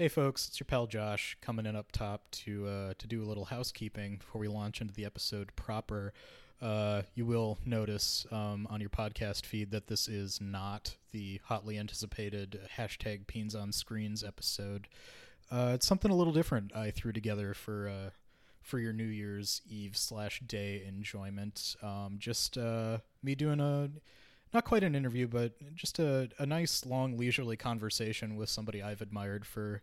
Hey folks, it's your pal Josh coming in up top to do a little housekeeping before we launch into the episode proper. You will notice on your podcast feed that this is not the hotly anticipated hashtag Peens on Screens episode. It's something a little different I threw together for your New Year's Eve / day enjoyment. Me doing not quite an interview, but just a nice, long, leisurely conversation with somebody I've admired for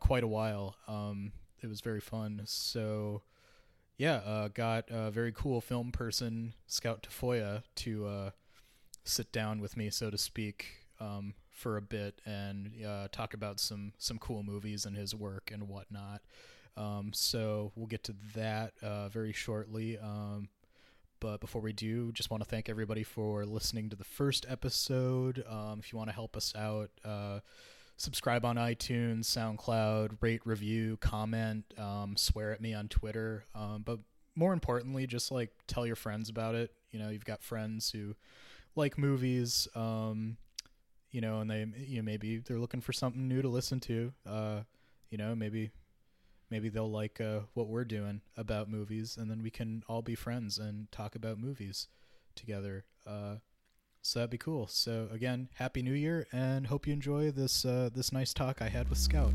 quite a while. It was very fun. So, yeah, got a very cool film person, Scout Tafoya, to sit down with me, so to speak, for a bit and talk about some cool movies and his work and whatnot. So we'll get to that very shortly. But before we do, just want to thank everybody for listening to the first episode. If you want to help us out, subscribe on iTunes, SoundCloud, rate, review, comment, swear at me on Twitter. But more importantly, just like tell your friends about it. You know, you've got friends who like movies, and they, maybe they're looking for something new to listen to. Maybe they'll like what we're doing about movies, and then we can all be friends and talk about movies together. So that'd be cool. So again, Happy New Year, and hope you enjoy this this nice talk I had with Scout.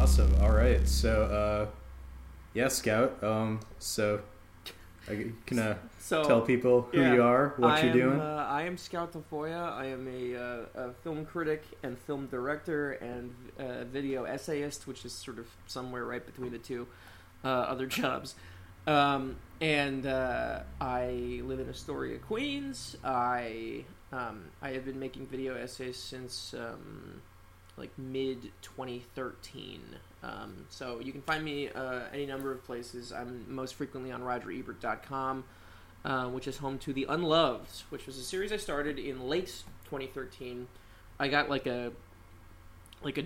Awesome. All right. So yeah, Scout. So. I can tell people who you are, what you're doing. I am Scout Tafoya. I am a film critic and film director and video essayist, which is sort of somewhere right between the two other jobs. I live in Astoria, Queens. I have been making video essays since mid-2013. So you can find me any number of places. I'm most frequently on RogerEbert.com, which is home to The Unloved, which was a series I started in late 2013. I got like a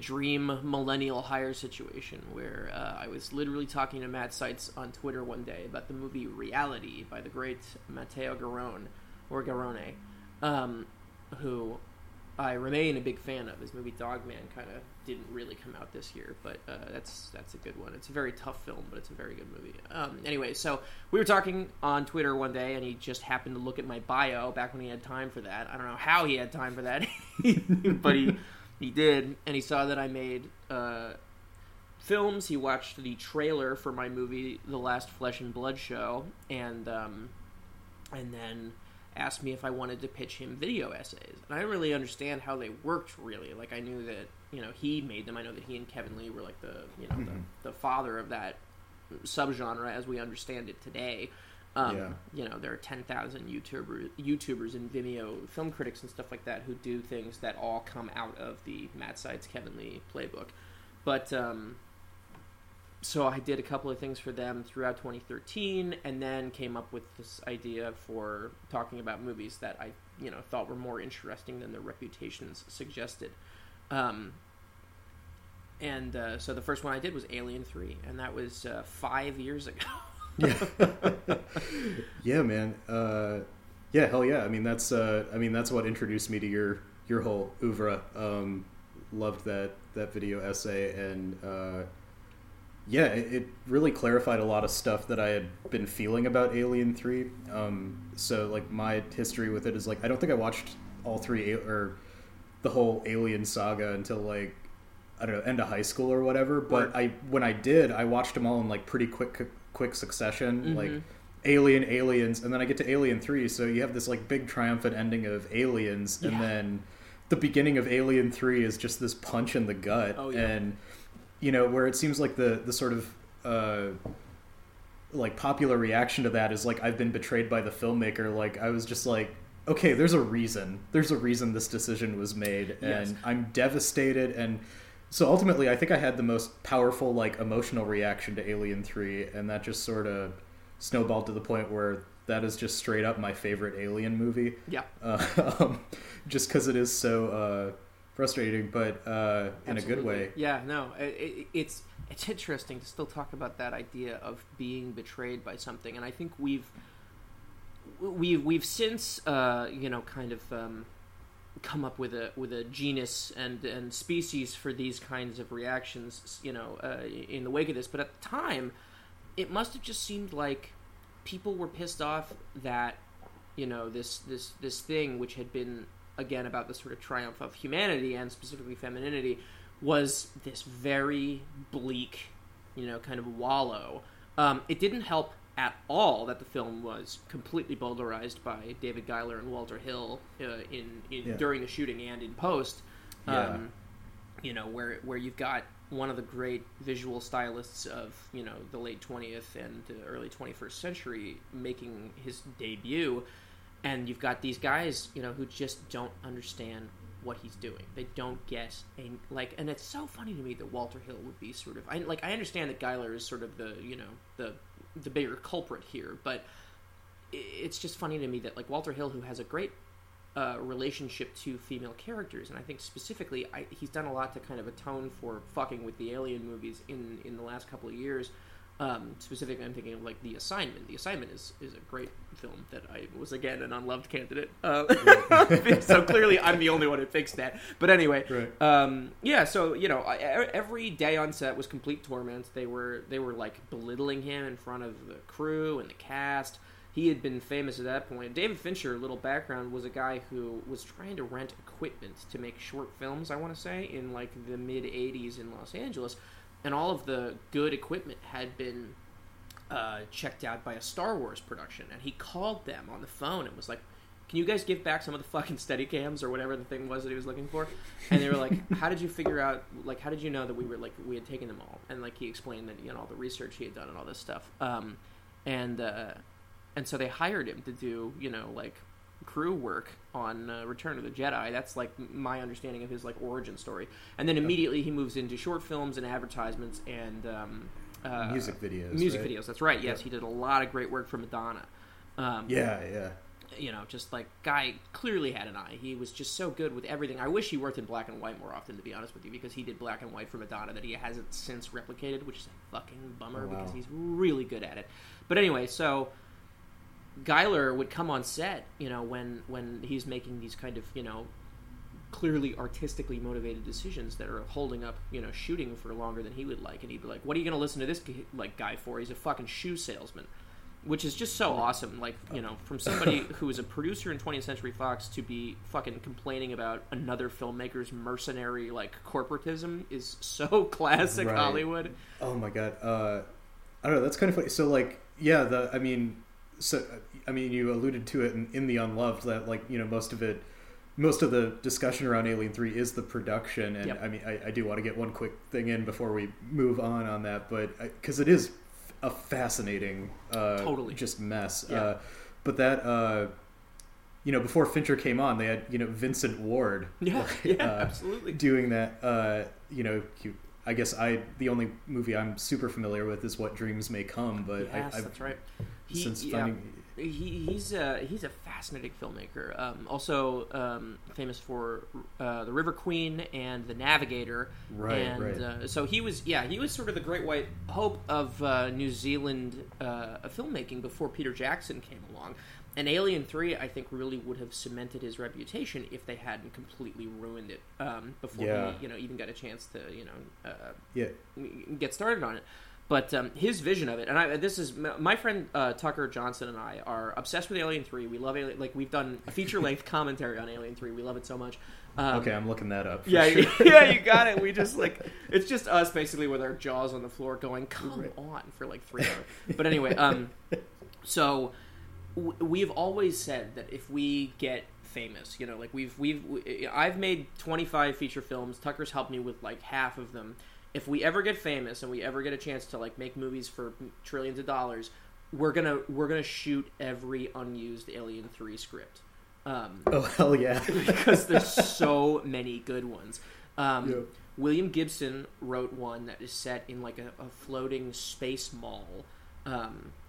dream millennial hire situation where I was literally talking to Matt Seitz on Twitter one day about the movie Reality by the great Matteo Garrone, who I remain a big fan of. His movie Dogman kind of didn't really come out this year, but that's a good one. It's a very tough film, but it's a very good movie. Anyway, so we were talking on Twitter one day, and he just happened to look at my bio back when he had time for that. I don't know how he had time for that, but he did, and he saw that I made films. He watched the trailer for my movie, The Last Flesh and Blood Show, and then asked me if I wanted to pitch him video essays. And I didn't really understand how they worked, really. Like, I knew that, he made them. I know that he and Kevin Lee were, like, the father of that subgenre as we understand it today. There are 10,000 YouTubers and Vimeo film critics and stuff like that who do things that all come out of the Matt Seitz, Kevin Lee playbook. But, so I did a couple of things for them throughout 2013, and then came up with this idea for talking about movies that I, thought were more interesting than their reputations suggested. So the first one I did was Alien 3, and that was 5 years ago. Yeah, man. Hell yeah. I mean, that's what introduced me to your whole oeuvre. Loved that video essay, and yeah, it really clarified a lot of stuff that I had been feeling about Alien 3. My history with it is, I don't think I watched all three, or the whole Alien saga until, end of high school or whatever. But when I did, I watched them all in, pretty quick succession. Mm-hmm. Aliens, and then I get to Alien 3, so you have this, big triumphant ending of Aliens, and then the beginning of Alien 3 is just this punch in the gut. Oh, yeah. And where it seems like the sort of popular reaction to that is I've been betrayed by the filmmaker. I was just okay, there's a reason this decision was made, and I'm devastated. And so ultimately I think I had the most powerful emotional reaction to Alien 3, and that just sort of snowballed to the point where that is just straight up my favorite Alien movie. Just because it is so frustrating, but in a good way. Yeah, no, it's interesting to still talk about that idea of being betrayed by something, and I think we've since come up with a genus and species for these kinds of reactions, in the wake of this. But at the time, it must have just seemed like people were pissed off that this thing, which had been again about the sort of triumph of humanity and specifically femininity, was this very bleak, kind of wallow. It didn't help at all that the film was completely bowdlerized by David Geiler and Walter Hill during the shooting and in post. Where you've got one of the great visual stylists of the late 20th and early 21st century making his debut, and you've got these guys who just don't understand what he's doing. They don't get and it's so funny to me that Walter Hill would be sort of I understand that Geiler is sort of the bigger culprit here, but it's just funny to me that Walter Hill, who has a great relationship to female characters, and I think specifically he's done a lot to kind of atone for fucking with the Alien movies in the last couple of years. Specifically, I'm thinking of The Assignment. The Assignment is a great film that I was, again, an unloved candidate. So clearly I'm the only one who fixed that. But anyway, right. Every day on set was complete torment. They were belittling him in front of the crew and the cast. He had been famous at that point. David Fincher, little background, was a guy who was trying to rent equipment to make short films, I want to say, in the mid-'80s in Los Angeles. And all of the good equipment had been checked out by a Star Wars production. And he called them on the phone and was like, "Can you guys give back some of the fucking Steadicams," or whatever the thing was that he was looking for? And they were like, "How did you figure out, how did you know that we were, we had taken them all?" And, he explained that, all the research he had done and all this stuff. And so they hired him to do, crew work on Return of the Jedi. That's my understanding of his origin story. And then immediately he moves into short films and advertisements and music videos. That's right. Yes, yeah. He did a lot of great work for Madonna. Guy clearly had an eye. He was just so good with everything. I wish he worked in black and white more often, to be honest with you, because he did black and white for Madonna that he hasn't since replicated, which is a fucking bummer. Oh, wow. Because he's really good at it. But anyway, so Geiler would come on set, when he's making these kind of, clearly artistically motivated decisions that are holding up, shooting for longer than he would like. And he'd be like, "What are you going to listen to this guy for? He's a fucking shoe salesman," which is just so awesome. From somebody who was a producer in 20th Century Fox to be fucking complaining about another filmmaker's mercenary, corporatism is so classic Hollywood. Oh my God. I don't know. That's kind of funny. So you alluded to it in The Unloved that most of the discussion around Alien 3 is the production, and yep. I mean, I do want to get one quick thing in before we move on that, but because it is a fascinating totally just mess. Yeah. But that before Fincher came on, they had Vincent Ward, absolutely doing that. I guess the only movie I'm super familiar with is What Dreams May Come, but yes, that's right. He's a fascinating filmmaker. Famous for The River Queen and The Navigator. Right, and, right. So he was sort of the great white hope of New Zealand filmmaking before Peter Jackson came along. And Alien 3, I think, really would have cemented his reputation if they hadn't completely ruined it before he, even got a chance to, get started on it. But his vision of it, and this is my friend Tucker Johnson and I are obsessed with Alien 3. We love Alien, we've done a feature-length commentary on Alien 3. We love it so much. Okay, I'm looking that up. You got it. We just it's just us basically with our jaws on the floor going, "Come on," for 3 hours. But anyway, so we've always said that if we get famous, I've made 25 feature films. Tucker's helped me with half of them. If we ever get famous and we ever get a chance to make movies for trillions of dollars, we're gonna shoot every unused Alien 3 script. Oh hell yeah! Because there's so many good ones. William Gibson wrote one that is set in a floating space mall,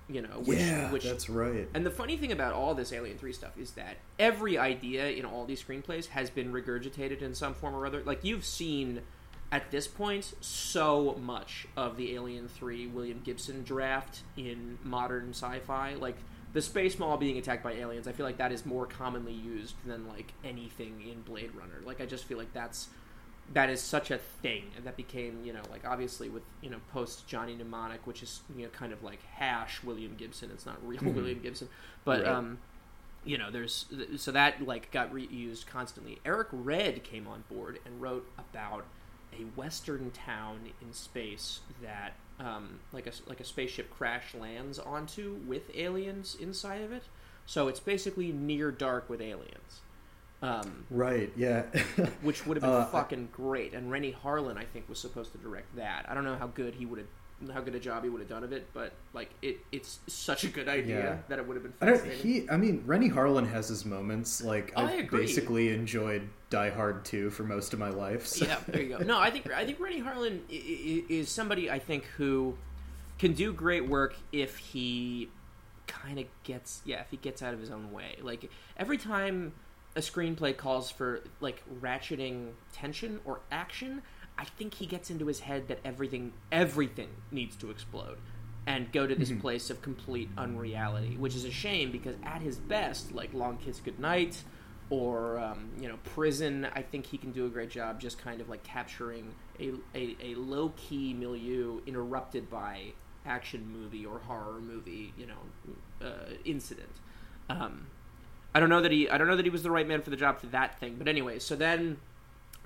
you know. Which, that's right. And the funny thing about all this Alien 3 stuff is that every idea in all these screenplays has been regurgitated in some form or other. Like, you've seen, at this point, so much of the Alien 3 William Gibson draft in modern sci-fi. Like, the space mall being attacked by aliens, I feel like that is more commonly used than, like, anything in Blade Runner. Like, I just feel like that is such a thing, and that became, you know, like, obviously with, you know, post-Johnny Mnemonic, which is, you know, kind of like hash William Gibson. It's not real William Gibson. But, right. You know, there's... So that, like, got reused constantly. Eric Redd came on board and wrote about a western town in space that, like a spaceship crash lands onto with aliens inside of it. So it's basically Near Dark with aliens. Right, yeah. Which would have been fucking great. And Renny Harlin, I think, was supposed to direct that. I don't know how good a job he would have done of it, but like it's such a good idea that it would have been fascinating. Renny Harlin has his moments. Like, I've basically enjoyed Die Hard 2 for most of my life. So. Yeah, there you go. No, I think Renny Harlin is somebody I think who can do great work if he kind of gets out of his own way. Like, every time a screenplay calls for like ratcheting tension or action, I think he gets into his head that everything needs to explode and go to this place of complete unreality, which is a shame because at his best, like Long Kiss Goodnight or Prison, I think he can do a great job just kind of like capturing a low key milieu interrupted by action movie or horror movie, incident. I don't know that he was the right man for the job for that thing, but anyway, so then.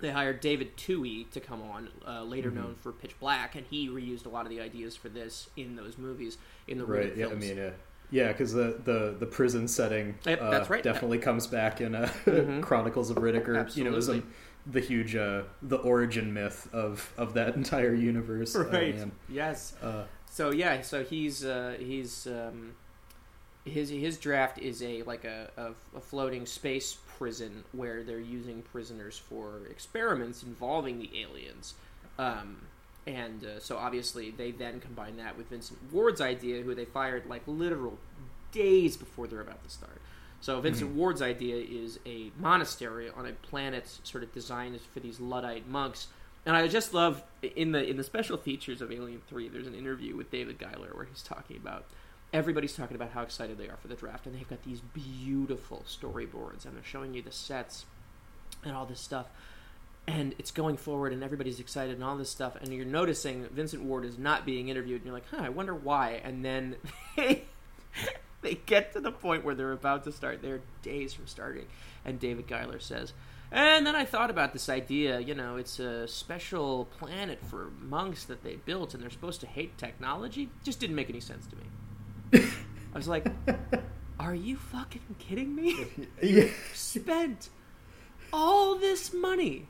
They hired David Toohey to come on, later known for Pitch Black, and he reused a lot of the ideas for this in those movies, in the right, yeah, films. I mean, yeah, because the prison setting that's right. definitely comes back in Chronicles of Riddick, or the huge the origin myth of that entire universe. Right. Yes. So he's his draft is a floating space prison where they're using prisoners for experiments involving the aliens, so obviously they then combine that with Vincent Ward's idea, who they fired like literal days before they're about to start. So Vincent Ward's idea is a monastery on a planet sort of designed for these Luddite monks, and I just love in the special features of Alien 3 there's an interview with David Geiler where he's talking about everybody's talking about how excited they are for the draft, and they've got these beautiful storyboards, and they're showing you the sets and all this stuff, and it's going forward, and everybody's excited and all this stuff, and you're noticing Vincent Ward is not being interviewed, and you're like, I wonder why, and then they get to the point where they're about to start. They're days from starting, and David Geiler says, and then I thought about this idea, it's a special planet for monks that they built, and they're supposed to hate technology. It just didn't make any sense to me. I was like, are you fucking kidding me? You spent all this money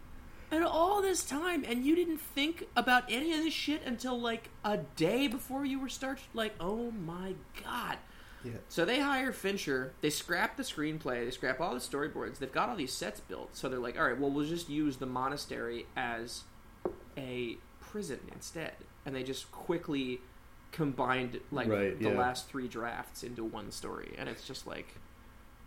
and all this time, and you didn't think about any of this shit until like a day before you were started? Like, oh my god. Yeah. So they hire Fincher, they scrap the screenplay, they scrap all the storyboards, they've got all these sets built, so they're like, alright, well, we'll just use the monastery as a prison instead. And they just quickly combined last three drafts into one story, and it's just like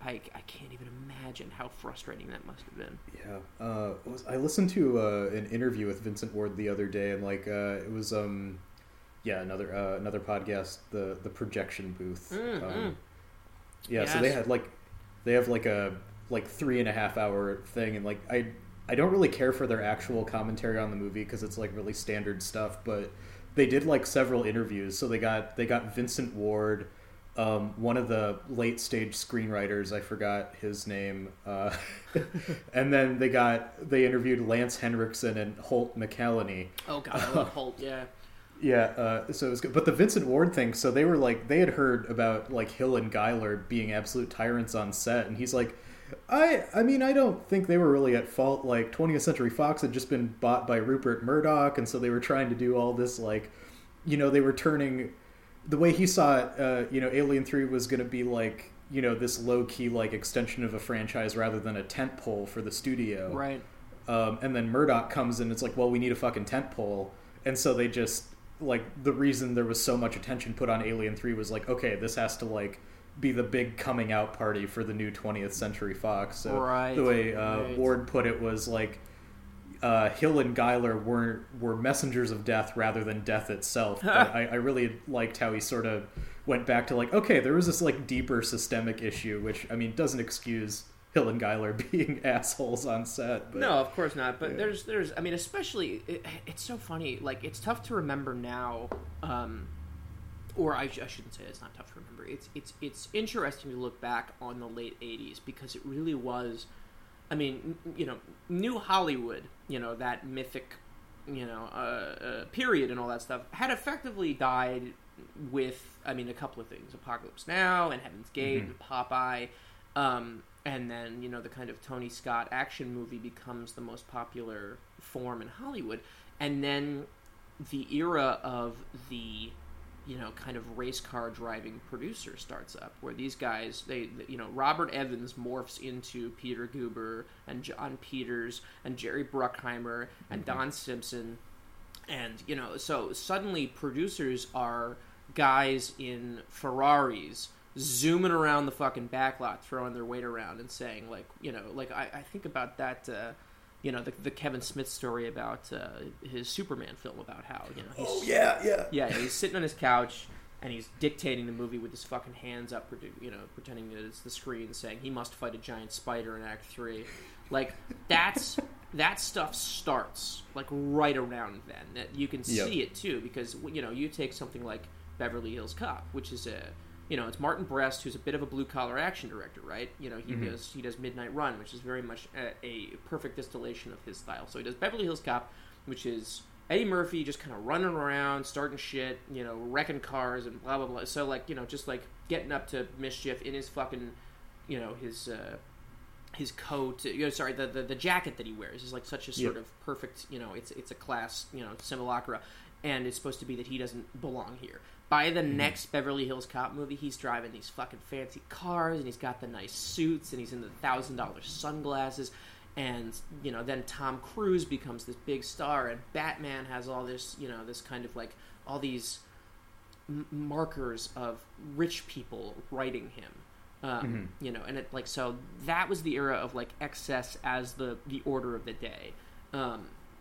I can't even imagine how frustrating that must have been. Yeah. I listened to an interview with Vincent Ward the other day, and it was another podcast, the Projection Booth. So they had they have a 3.5 hour thing, and I don't really care for their actual commentary on the movie because it's really standard stuff, but they did several interviews. So they got Vincent Ward, one of the late stage screenwriters, I forgot his name, and then they interviewed Lance Henriksen and Holt McCallany. Oh god, I love Holt. Yeah. Yeah, so it was good. But the Vincent Ward thing, so they were they had heard about Hill and Geiler being absolute tyrants on set, and he's like, I mean, I don't think they were really at fault. 20th Century Fox had just been bought by Rupert Murdoch, and so they were trying to do all this, they were turning... The way he saw it, Alien 3 was going to be, this low-key, extension of a franchise rather than a tentpole for the studio. Right. And then Murdoch comes in, it's well, we need a fucking tentpole. And so they just like, the reason there was so much attention put on Alien 3 was like, okay, this has to, like, be the big coming out party for the new 20th Century Fox. So the way Ward put it was like, Hill and Geiler were messengers of death rather than death itself. But I really liked how he sort of went back to like, okay, there was this like deeper systemic issue, which, I mean, doesn't excuse Hill and Geiler being assholes on set. But, no, of course not. But there's I mean, especially it's so funny. Like, it's tough to remember now. Or I shouldn't say it's not tough to remember. It's interesting to look back on the late 80s because it really was, I mean, you know, New Hollywood, you know, that mythic, you know, period and all that stuff had effectively died with, I mean, a couple of things. Apocalypse Now and Heaven's Gate and Popeye. And then, you know, the kind of Tony Scott action movie becomes the most popular form in Hollywood. And then the era of the, you know, kind of race car driving producer starts up, where these guys, they, you know, Robert Evans morphs into Peter Guber and John Peters and Jerry Bruckheimer and Don Simpson. And, you know, so suddenly producers are guys in Ferraris zooming around the fucking backlot, throwing their weight around and saying, like, you know, like, I think about that, you know, the Kevin Smith story about his Superman film, about how, you know, he's, he's sitting on his couch and he's dictating the movie with his fucking hands up, you know, pretending that it's the screen, saying he must fight a giant spider in Act 3. Like, that's that stuff starts like right around then. That you can see it too, because, you know, you take something like Beverly Hills Cop, which is a, you know, it's Martin Brest, who's a bit of a blue-collar action director, right? You know, he does Midnight Run, which is very much a perfect distillation of his style. So he does Beverly Hills Cop, which is Eddie Murphy just kind of running around, starting shit, you know, wrecking cars and blah, blah, blah. So, like, you know, just, like, getting up to mischief in his fucking, you know, his coat, you know, sorry, the jacket that he wears is, like, such a sort of perfect, you know, it's a class, you know, simulacra, and it's supposed to be that he doesn't belong here. By the next Beverly Hills Cop movie, he's driving these fucking fancy cars, and he's got the nice suits, and he's in the $1,000 sunglasses, and, you know, then Tom Cruise becomes this big star, and Batman has all this, you know, this kind of, like, all these markers of rich people writing him, you know, and it, like, so that was the era of, like, excess as the order of the day,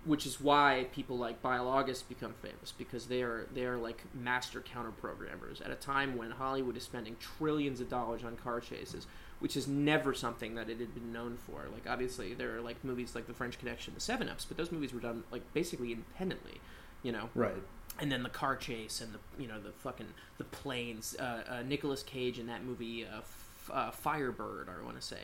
which is why people like biologists become famous, because they are like master counter-programmers at a time when Hollywood is spending trillions of dollars on car chases, which is never something that it had been known for. Like, obviously, there are, like, movies like The French Connection, The 7-Ups, but those movies were done, like, basically independently, you know? Right. And then the car chase and the, you know, the fucking, the planes, Nicolas Cage in that movie, Firebird, I want to say,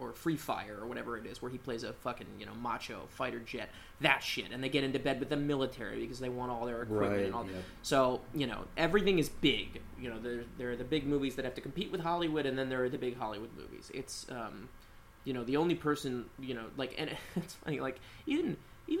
or Free Fire, or whatever it is, where he plays a fucking, you know, macho fighter jet, that shit, and they get into bed with the military because they want all their equipment and all that. So, you know, everything is big. You know, there are the big movies that have to compete with Hollywood, and then there are the big Hollywood movies. It's, you know, the only person, you know, like, and it's funny, like, even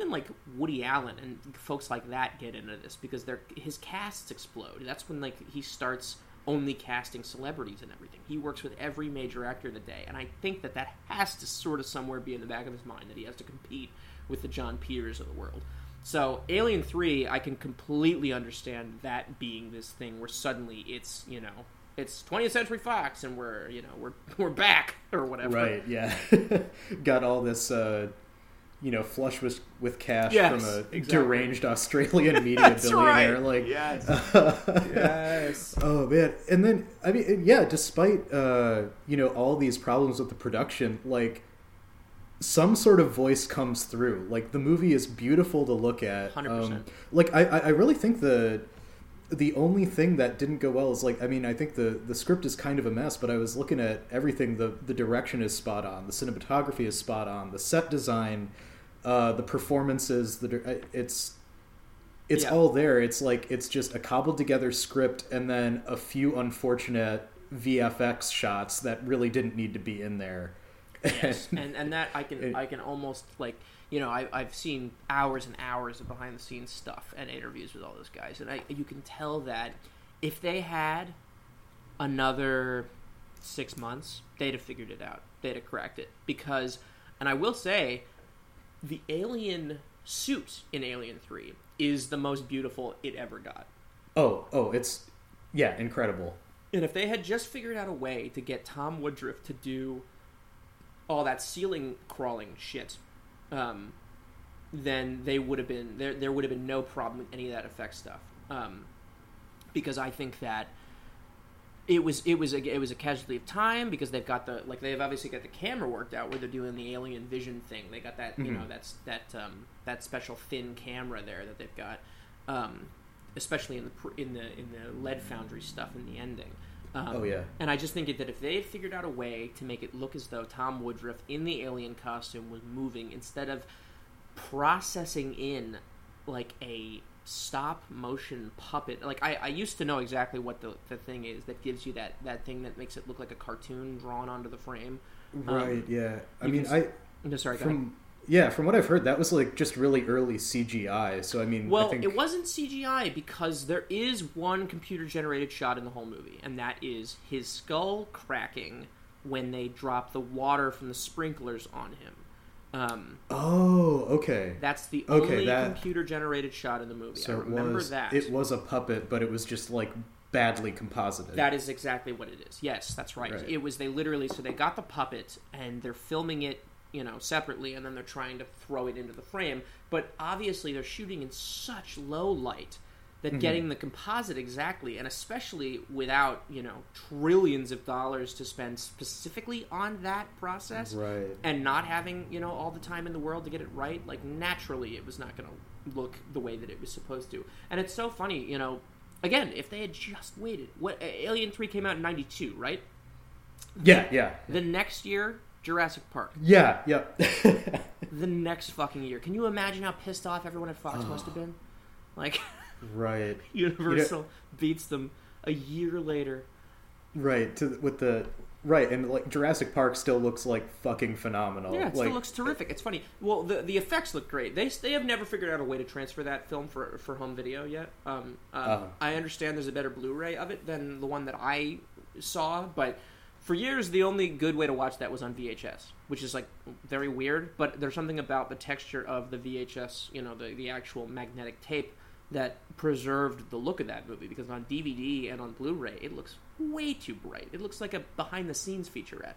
like Woody Allen and folks like that get into this because his casts explode. That's when, like, he starts only casting celebrities and everything. He works with every major actor of the day, and I think that has to sort of somewhere be in the back of his mind that he has to compete with the John Peters of the world. So Alien 3, I can completely understand that being this thing where suddenly it's, you know, it's 20th Century Fox, and we're, you know, we're back, or whatever. Right, yeah. Got all this, you know, flush with cash from a deranged Australian media billionaire. Right. Like, yes. Oh man! And then, I mean, yeah. Despite you know, all these problems with the production, like, some sort of voice comes through. Like, the movie is beautiful to look at. 100%. Like, I really think the only thing that didn't go well is, like, I mean, I think the script is kind of a mess, but I was looking at everything. The direction is spot on. The cinematography is spot on. The set design, the performances, it's all there. It's like, it's just a cobbled together script and then a few unfortunate VFX shots that really didn't need to be in there. Yes. and that I can almost, like, you know, I've seen hours and hours of behind the scenes stuff and interviews with all those guys, and you can tell that if they had another 6 months, they'd have figured it out, they'd have cracked it, because, and I will say, the alien suit in Alien 3 is the most beautiful it ever got. Oh, it's, yeah, incredible. And if they had just figured out a way to get Tom Woodruff to do all that ceiling crawling shit, then they would have been, there would have been no problem with any of that effect stuff. Because I think that it was a casualty of time, because they've got the, like, they've obviously got the camera worked out where they're doing the alien vision thing. They got that, you know, that special thin camera there that they've got, especially in the lead foundry stuff in the ending. And I just think that if they had figured out a way to make it look as though Tom Woodruff in the alien costume was moving, instead of processing in like a stop motion puppet, like I used to know exactly what the thing is that gives you that thing that makes it look like a cartoon drawn onto the frame. Right. Yeah. I mean, from what I've heard, that was like just really early CGI. So I mean, well, it wasn't CGI because there is one computer generated shot in the whole movie, and that is his skull cracking when they drop the water from the sprinklers on him. That's the only computer generated shot in the movie. So I remember that it was a puppet, but it was just like badly composited. That is exactly what it is. Yes, that's right. It was, they got the puppet and they're filming it, you know, separately, and then they're trying to throw it into the frame, but obviously they're shooting in such low light that getting the composite exactly, and especially without, you know, trillions of dollars to spend specifically on that process, right, and not having, you know, all the time in the world to get it right, like, naturally it was not going to look the way that it was supposed to. And it's so funny, you know, again, if they had just waited. What, Alien 3 came out in 92, right? Yeah. The next year, Jurassic Park. Yeah. The next fucking year. Can you imagine how pissed off everyone at Fox must have been? Like... Right. Universal beats them a year later. Right. And like Jurassic Park still looks like fucking phenomenal. Yeah, it still looks terrific. It's funny. Well, the effects look great. They have never figured out a way to transfer that film for home video yet. I understand there's a better Blu-ray of it than the one that I saw, but for years the only good way to watch that was on VHS, which is like very weird. But there's something about the texture of the VHS, you know, the actual magnetic tape, that preserved the look of that movie, because on DVD and on Blu-ray it looks way too bright. It looks like a behind-the-scenes featurette.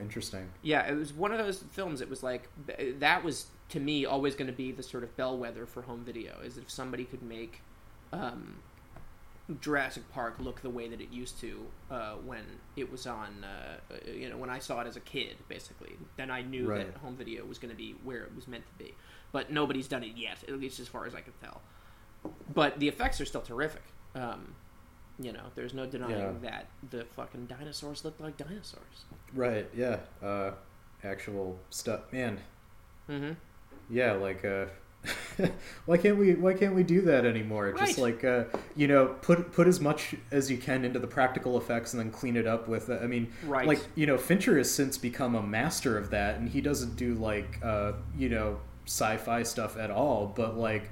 Interesting. Yeah, it was one of those films. It was like, that was to me always going to be the sort of bellwether for home video, is if somebody could make Jurassic Park look the way that it used to when it was on, when I saw it as a kid, basically. Then I knew that home video was going to be where it was meant to be. But nobody's done it yet, at least as far as I can tell. But the effects are still terrific. There's no denying that the fucking dinosaurs look like dinosaurs. Right, yeah. Actual stuff. Man. Mm-hmm. Yeah, like... Why can't we do that anymore? Right. Just like put as much as you can into the practical effects and then clean it up with Fincher has since become a master of that, and he doesn't do like sci-fi stuff at all, but like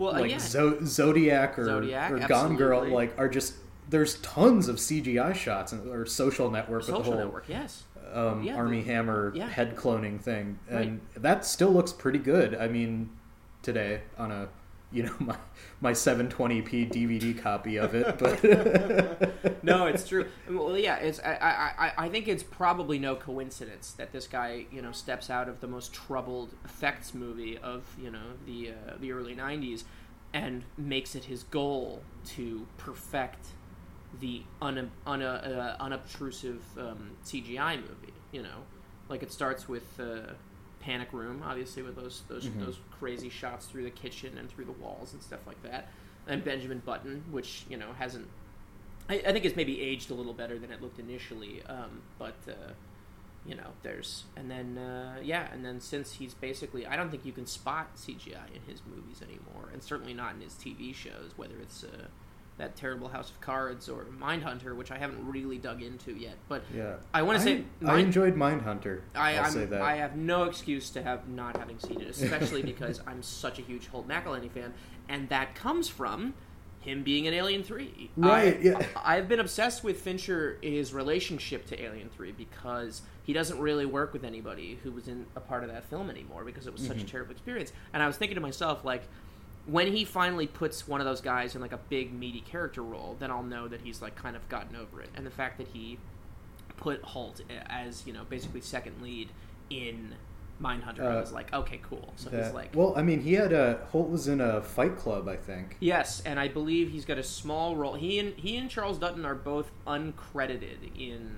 Zodiac or Gone Girl are just, there's tons of CGI shots, or Social Network, yes. Army Hammer head cloning thing, and that still looks pretty good. I mean, today on a my 720p DVD copy of it, but no, it's true. Well, yeah, it's I think it's probably no coincidence that this guy steps out of the most troubled effects movie of the early '90s and makes it his goal to perfect the unobtrusive CGI movie, it starts with Panic Room, obviously, with those crazy shots through the kitchen and through the walls and stuff like that, and Benjamin Button, which hasn't, I think it's maybe aged a little better than it looked initially, and then since he's basically, I don't think you can spot CGI in his movies anymore, and certainly not in his TV shows, whether it's that terrible House of Cards or Mindhunter, which I haven't really dug into yet, but yeah. I want to say... I enjoyed Mindhunter, I'll say that. I have no excuse to have not having seen it, especially because I'm such a huge Holt McCallany fan, and that comes from him being in Alien 3. Right, yeah. I've been obsessed with Fincher, his relationship to Alien 3, because he doesn't really work with anybody who was in a part of that film anymore, because it was such a terrible experience. And I was thinking to myself, like, when he finally puts one of those guys in, like, a big, meaty character role, then I'll know that he's, like, kind of gotten over it. And the fact that he put Holt as, you know, basically second lead in Mindhunter, I was like, okay, cool. So he's like... Well, I mean, he had a... Holt was in a Fight Club, I think. Yes, and I believe he's got a small role. He and Charles Dutton are both uncredited in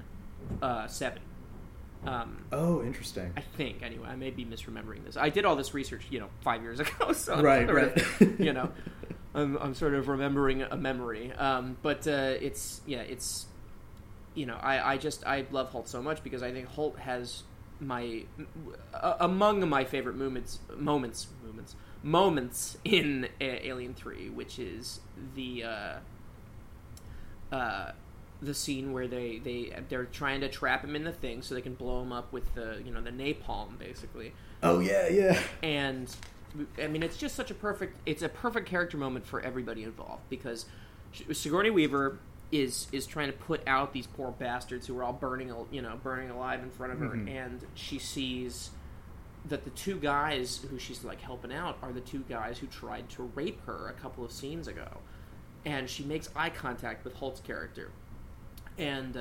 Se7en. Interesting. I think, anyway. I may be misremembering this. I did all this research, 5 years ago. So right. You know, I'm sort of remembering a memory. I love Holt so much, because I think Holt has... among my favorite moments in Alien 3, which is the scene where they're trying to trap him in the thing so they can blow him up with the napalm, basically. Oh yeah. And I mean, it's just such a perfect character moment for everybody involved, because Sigourney Weaver is trying to put out these poor bastards who are all burning alive in front of her, and she sees that the two guys who she's, like, helping out are the two guys who tried to rape her a couple of scenes ago. And she makes eye contact with Holt's character. And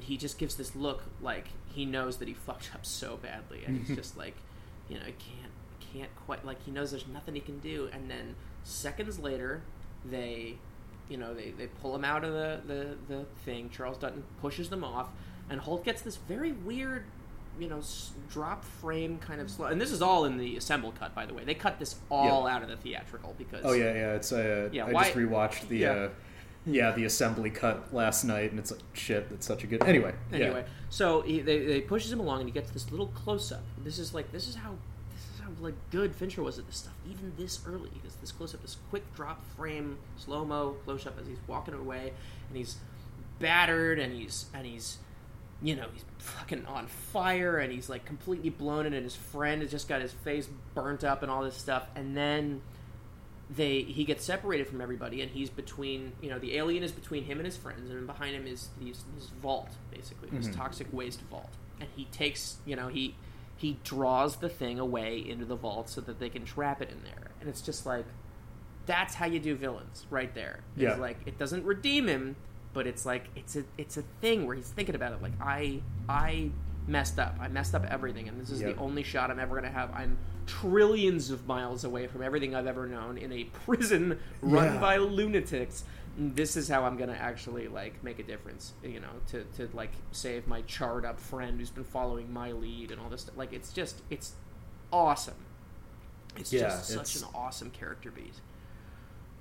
he just gives this look like he knows that he fucked up so badly, and he's just like, can't quite, like, he knows there's nothing he can do. And then seconds later, they pull him out of the thing. Charles Dutton pushes them off, and Holt gets this very weird, drop frame kind of slow. And this is all in the assembled cut, by the way. They cut this all out of the theatrical because. Oh yeah. It's just rewatched the the assembly cut last night, and it's like, shit. That's such a good. Anyway. So they pushes him along, and he gets this little close up. This is how good Fincher was at this stuff, even this early. This close up, this quick drop frame, slow mo close up as he's walking away, and he's battered, and he's fucking on fire, and he's like completely blown in, and his friend has just got his face burnt up and all this stuff, and then he gets separated from everybody, and he's between the alien is between him and his friends, and behind him is his vault, basically his toxic waste vault, and he takes he draws the thing away into the vault so that they can trap it in there. And it's just like, that's how you do villains right there. It's like, it doesn't redeem him, but it's like, it's a thing where he's thinking about it. Like, I messed up. I messed up everything. And this is the only shot I'm ever going to have. I'm trillions of miles away from everything I've ever known in a prison run by lunatics. This is how I'm going to actually, like, make a difference, to like, save my charred up friend who's been following my lead and all this stuff. Like, it's just, it's awesome. It's just such an awesome character beat.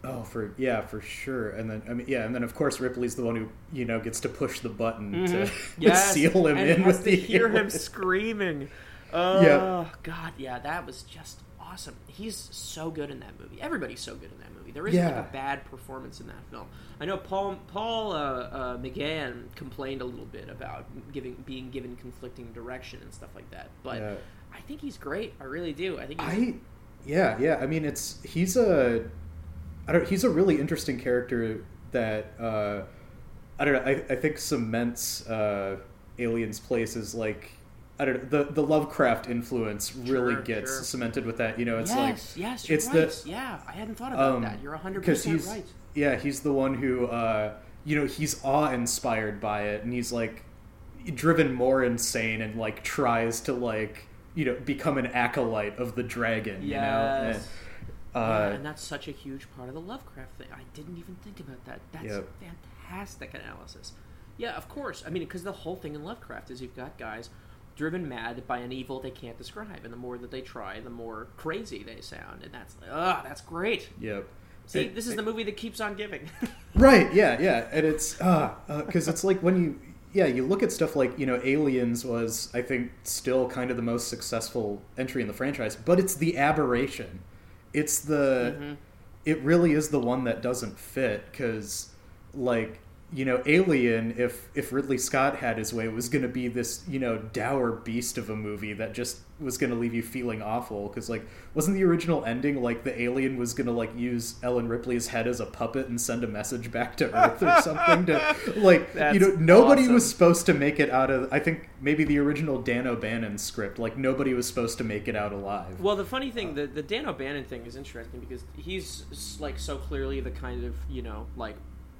Oh, for sure. And then, of course, Ripley's the one who, gets to push the button to seal him and in with the... hear him screaming. Oh, God, yeah, that was just awesome. He's so good in that movie. Everybody's so good in that movie. There isn't like a bad performance in that film. I know Paul McGann complained a little bit about being given conflicting direction and stuff like that, but I think he's great. I really do. I mean, he's a really interesting character that I think cements Alien's place as, like, the Lovecraft influence really gets cemented with that. It's you're right. I hadn't thought about that. You're 100% right. Yeah, he's the one who, he's awe-inspired by it, and he's, like, driven more insane and, like, tries to, like, become an acolyte of the dragon, And that's such a huge part of the Lovecraft thing. I didn't even think about that. That's a fantastic analysis. Yeah, of course. I mean, because the whole thing in Lovecraft is you've got guys driven mad by an evil they can't describe, and the more that they try, the more crazy they sound, and that's like, that's great. Yep. See, this is the movie that keeps on giving. Right, yeah, and it's, because it's like when you, you look at stuff like, Aliens was, I think, still kind of the most successful entry in the franchise, but it's the aberration. It really is the one that doesn't fit, because, like, you know, Alien, if Ridley Scott had his way, was going to be this, you know, dour beast of a movie that just was going to leave you feeling awful. Because, like, wasn't the original ending, like, the alien was going to, like, use Ellen Ripley's head as a puppet and send a message back to Earth or something? To, like, that's, you know, nobody awesome. Was supposed to make it out of, I think, maybe the original Dan O'Bannon script. Like, nobody was supposed to make it out alive. Well, the funny thing, the Dan O'Bannon thing is interesting because he's, like, so clearly the kind of, you know, like,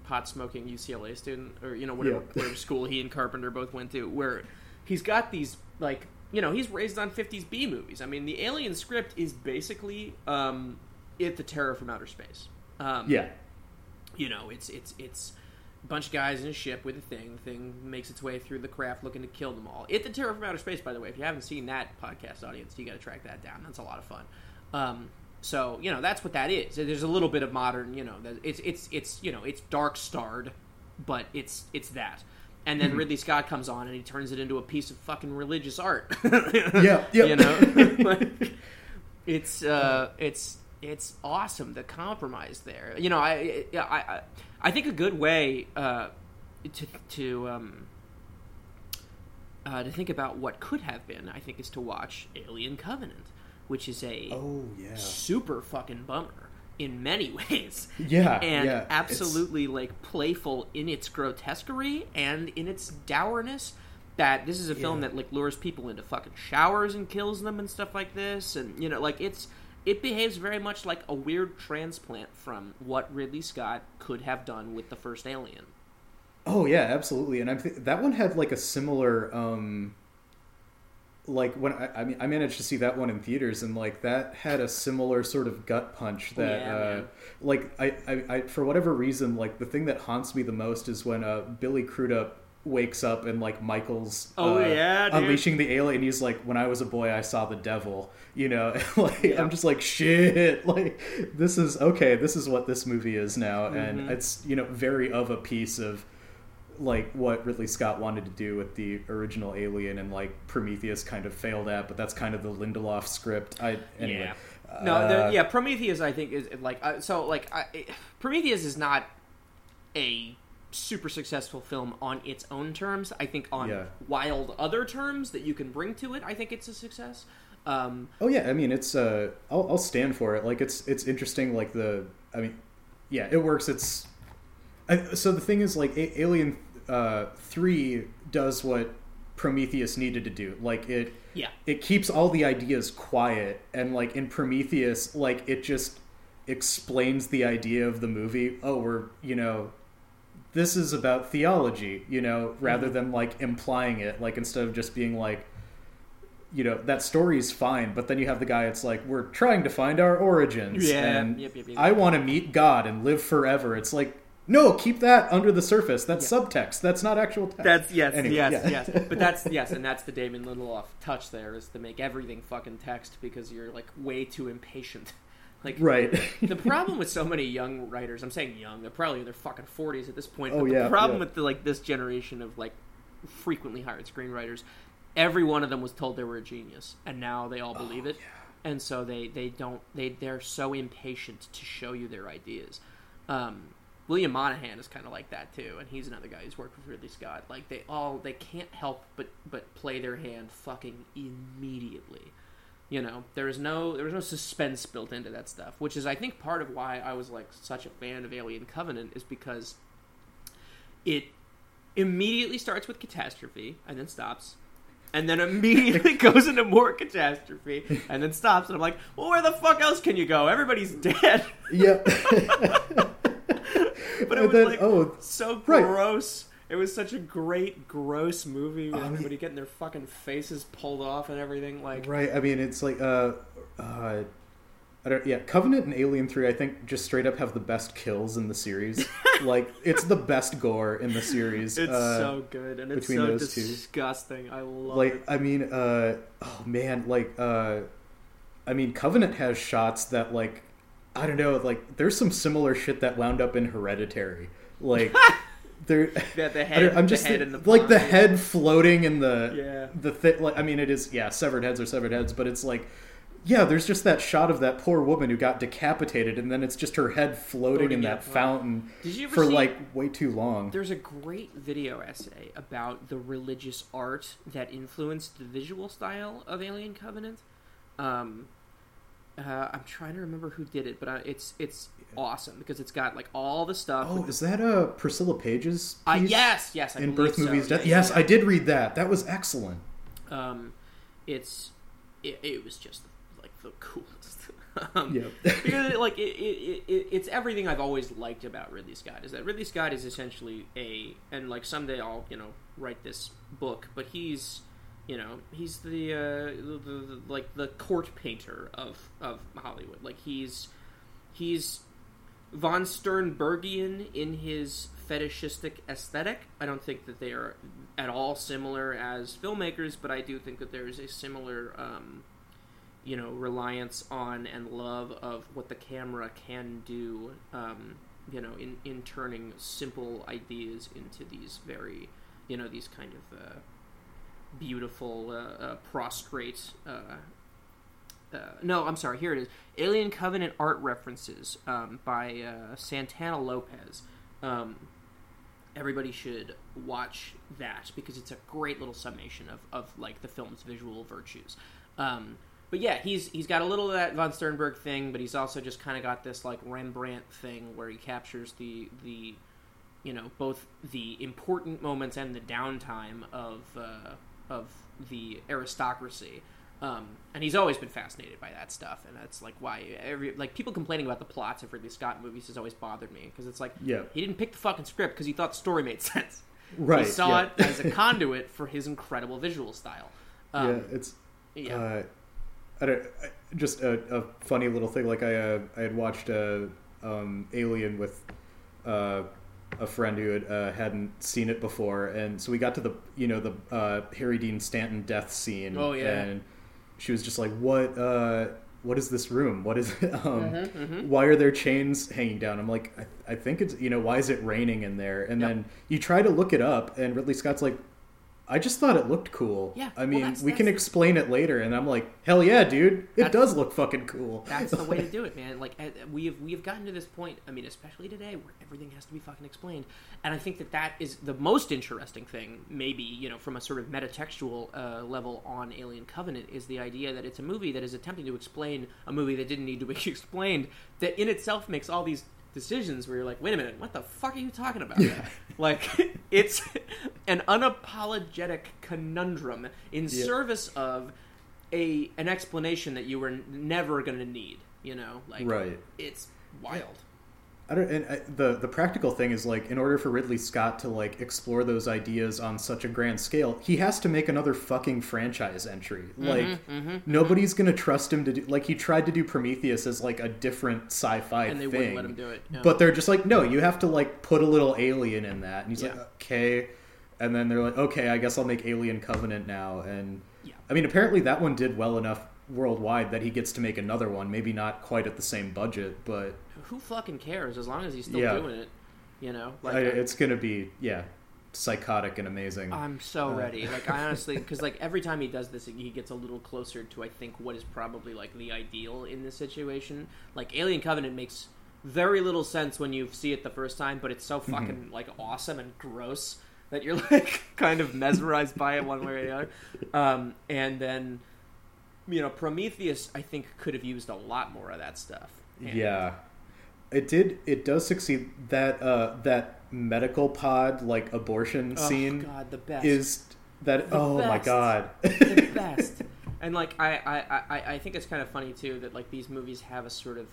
pot-smoking UCLA student, or, you know, whatever school he and Carpenter both went to, where he's got these, like, you know, he's raised on 50s B movies. I mean, the Alien script is basically the Terror from Outer Space. You know, it's a bunch of guys in a ship with a thing. The thing makes its way through the craft looking to kill them all. The Terror from Outer Space, by the way, if you haven't seen that podcast audience, you got to track that down. That's a lot of fun. So, you know, that's what that is. There's a little bit of modern, you know, it's you know, it's dark-starred, but it's that. And then Ridley Scott comes on and he turns it into a piece of fucking religious art. Yeah. You know? Like, it's awesome, the compromise there. You know, I think a good way to think about what could have been, I think, is to watch Alien Covenant, which is a super fucking bummer in many ways. Yeah. And absolutely like playful in its grotesquerie and in its dourness. That this is a film that like lures people into fucking showers and kills them and stuff like this. And you know, like it behaves very much like a weird transplant from what Ridley Scott could have done with the first Alien. Oh yeah, absolutely. And that one had like a similar like when I managed to see that one in theaters, and like that had a similar sort of gut punch that like I for whatever reason, like the thing that haunts me the most is when Billy Crudup wakes up and like Michael's unleashing the alien. He's like, when I was a boy, I saw the devil, you know, and, like, I'm just like, shit, like this is okay. This is what this movie is now. And it's, you know, very of a piece of like what Ridley Scott wanted to do with the original Alien, and like Prometheus kind of failed at, but that's kind of the Lindelof script. Prometheus I think is like Prometheus is not a super successful film on its own terms. I think on wild other terms that you can bring to it, I think it's a success. I mean, it's I'll stand for it. Like it's interesting. Like it works. So the thing is, like, Alien 3 does what Prometheus needed to do. Like, it keeps all the ideas quiet, and, like, in Prometheus, like, it just explains the idea of the movie. Oh, we're, you know, this is about theology, you know, rather than, like, implying it. Like, instead of just being, like, you know, that story's fine, but then you have the guy, it's like, we're trying to find our origins, and I want to meet God and live forever. It's like, no, keep that under the surface. That's subtext. That's not actual text. Yes. But that's, and that's the Damon Lindelof touch there, is to make everything fucking text because you're, like, way too impatient. Like, right. The problem with so many young writers, I'm saying young, they're probably in their fucking 40s at this point, but the problem with, like, this generation of, like, frequently hired screenwriters, every one of them was told they were a genius, and now they all believe it. Yeah. And so they're so impatient to show you their ideas. William Monahan is kind of like that too, and he's another guy who's worked with Ridley Scott. Like they can't help but play their hand fucking immediately. You know, there is no suspense built into that stuff, which is I think part of why I was like such a fan of Alien Covenant, is because it immediately starts with catastrophe and then stops. And then immediately goes into more catastrophe, and then stops, and I'm like, well, where the fuck else can you go? Everybody's dead. Yep. But it was then, like so gross. Right. It was such a great, gross movie with everybody getting their fucking faces pulled off and everything. Like, right? I mean, it's like, Covenant and Alien 3, I think, just straight up have the best kills in the series. Like, it's the best gore in the series. It's so good, and it's so disgusting. I love it. Like, I mean, Covenant has shots that like, I don't know, like, there's some similar shit that wound up in Hereditary. Like, the head floating in the thing. Like, I mean, it is, severed heads are severed heads, but it's like, Yeah, there's just that shot of that poor woman who got decapitated, and then it's just her head floating in that fountain for, like, way too long. There's a great video essay about the religious art that influenced the visual style of Alien Covenant. I'm trying to remember who did it, but it's awesome because it's got like all the stuff. Oh, is that Priscilla Page's piece? Yes, I believe so. In Birth, Movies, Death. Yes, I did read that. That was excellent. It was just like the coolest. Because like it's everything I've always liked about Ridley Scott is that Ridley Scott is essentially and someday I'll write this book, but he's. He's the court painter of Hollywood. Like he's von Sternbergian in his fetishistic aesthetic. I don't think that they are at all similar as filmmakers, but I do think that there is a similar, reliance on and love of what the camera can do. In turning simple ideas into these very, these kind of. Beautiful, prostrate. No, I'm sorry. Here it is. Alien Covenant art references by Santana Lopez. Everybody should watch that because it's a great little summation of the film's visual virtues. But yeah, he's got a little of that von Sternberg thing, but he's also just kind of got this like Rembrandt thing where he captures the both the important moments and the downtime of the aristocracy, and he's always been fascinated by that stuff, and that's like why people complaining about the plots of Ridley Scott movies has always bothered me, because it's like he didn't pick the fucking script because he thought the story made sense. Right, he saw it as a conduit for his incredible visual style. Just a funny little thing. Like I had watched Alien with a friend who hadn't seen it before, and so we got to the Harry Dean Stanton death scene. Oh yeah, and she was just like, "What is this room? What is it? Why are there chains hanging down?" I'm like, "I think it's why is it raining in there?" And then you try to look it up, and Ridley Scott's like, "I just thought it looked cool. Yeah, I mean, we can explain it later." And I'm like, "Hell yeah, dude! It does look fucking cool." That's the way to do it, man. Like we've gotten to this point. I mean, especially today, where everything has to be fucking explained. And I think that is the most interesting thing, maybe from a sort of metatextual level on Alien Covenant, is the idea that it's a movie that is attempting to explain a movie that didn't need to be explained. That in itself makes all these decisions where you're like, wait a minute, what the fuck are you talking about? Like, it's an unapologetic conundrum in service of an explanation that you were never going to need. It's wild. The practical thing is, like, in order for Ridley Scott to like explore those ideas on such a grand scale, he has to make another fucking franchise entry. Nobody's gonna trust him to do. Like, he tried to do Prometheus as like a different sci-fi and they wouldn't let him do it. No. But they're just like, no, you have to like put a little alien in that, and he's like, okay. And then they're like, okay, I guess I'll make Alien Covenant now. And I mean, apparently that one did well enough worldwide that he gets to make another one, maybe not quite at the same budget, but who fucking cares as long as he's still doing it, it's gonna be psychotic and amazing. I'm so ready. Like, I honestly, because like every time he does this, he gets a little closer to I think what is probably like the ideal in this situation. Like, Alien Covenant makes very little sense when you see it the first time, but it's so fucking like awesome and gross that you're like kind of mesmerized by it one way or the other. And then Prometheus, I think, could have used a lot more of that stuff. It did. It does succeed. That that medical pod, like, abortion scene. Oh God, the best is that. My God, the best. And like, I think it's kind of funny too that like these movies have a sort of